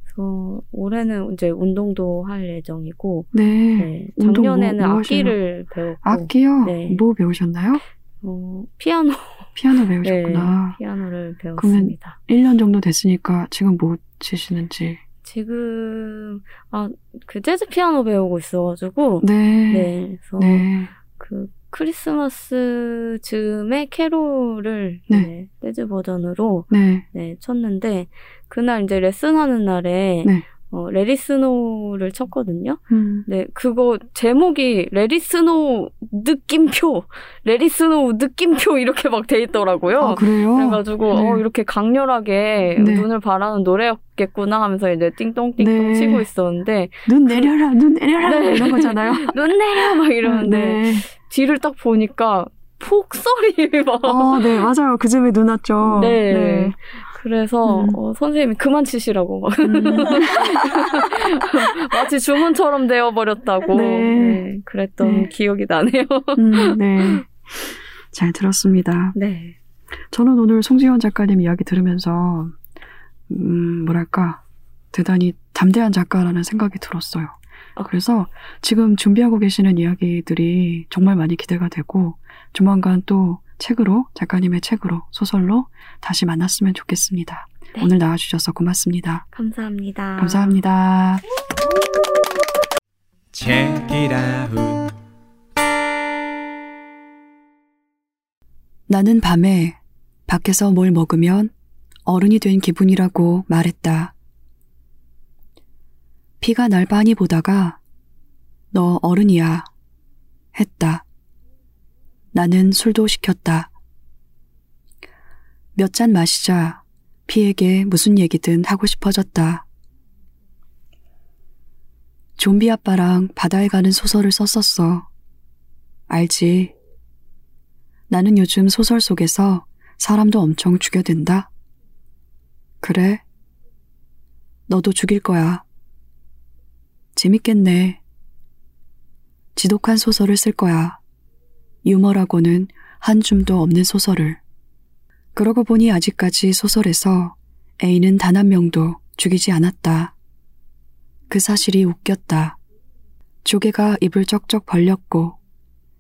그래서 올해는 이제 운동도 할 예정이고 네. 네. 작년에는 뭐 악기를 배웠고. 악기요? 네. 뭐 배우셨나요? 피아노. 피아노 배우셨구나. 네, 피아노를 배웠습니다. 그러면 1년 정도 됐으니까 지금 뭐 치시는지. 지금 그 재즈 피아노 배우고 있어가지고 네, 네 그래서 네. 그 크리스마스 즈음에 캐롤을 네. 네, 재즈 버전으로 네. 네, 쳤는데 그날 이제 레슨하는 날에 네. 레리 스노우를 쳤거든요. 네, 그거 제목이 레리 스노우 느낌표, 레리 스노우 느낌표 이렇게 막 돼 있더라고요. 아, 그래요? 그래가지고 네. 이렇게 강렬하게 네. 눈을 바라는 노래였겠구나 하면서 이제 띵똥띵똥 네. 치고 있었는데 눈 내려라, 눈 내려라 네. 이런 거잖아요. 눈 내려 막 이러는데 네. 뒤를 딱 보니까 폭설이 막. 아, 네, 맞아요. 그 즈음에 눈 왔죠. 네. 네. 그래서 선생님이 그만 치시라고 막 마치 주문처럼 되어버렸다고 네. 네, 그랬던 네. 기억이 나네요. 네, 잘 들었습니다. 네, 저는 오늘 송지현 작가님 이야기 들으면서 뭐랄까 대단히 담대한 작가라는 생각이 들었어요. 그래서 지금 준비하고 계시는 이야기들이 정말 많이 기대가 되고 조만간 또 책으로, 작가님의 책으로, 소설로 다시 만났으면 좋겠습니다. 네. 오늘 나와주셔서 고맙습니다. 감사합니다. 감사합니다. 나는 밤에 밖에서 뭘 먹으면 어른이 된 기분이라고 말했다. 비가 날 빤히 보다가 너 어른이야 했다. 나는 술도 시켰다. 몇 잔 마시자 피에게 무슨 얘기든 하고 싶어졌다. 좀비 아빠랑 바다에 가는 소설을 썼었어. 알지? 나는 요즘 소설 속에서 사람도 엄청 죽여댄다. 그래? 너도 죽일 거야. 재밌겠네. 지독한 소설을 쓸 거야. 유머라고는 한 줌도 없는 소설을. 그러고 보니 아직까지 소설에서 A는 단 한 명도 죽이지 않았다. 그 사실이 웃겼다. 조개가 입을 쩍쩍 벌렸고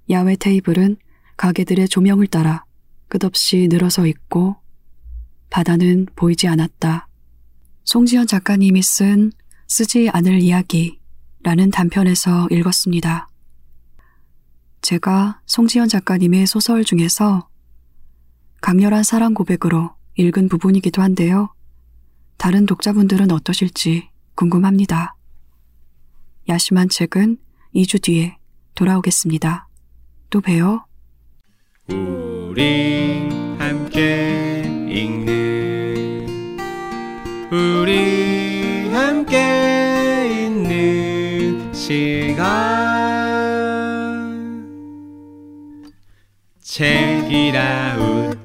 야외 테이블은 가게들의 조명을 따라 끝없이 늘어서 있고 바다는 보이지 않았다. 송지현 작가님이 쓴 쓰지 않을 이야기라는 단편에서 읽었습니다. 제가 송지현 작가님의 소설 중에서 강렬한 사랑 고백으로 읽은 부분이기도 한데요. 다른 독자분들은 어떠실지 궁금합니다. 야심한 책은 2주 뒤에 돌아오겠습니다. 또 봬요. 우리 함께 읽는 우리 함께 있는 시간 책이라운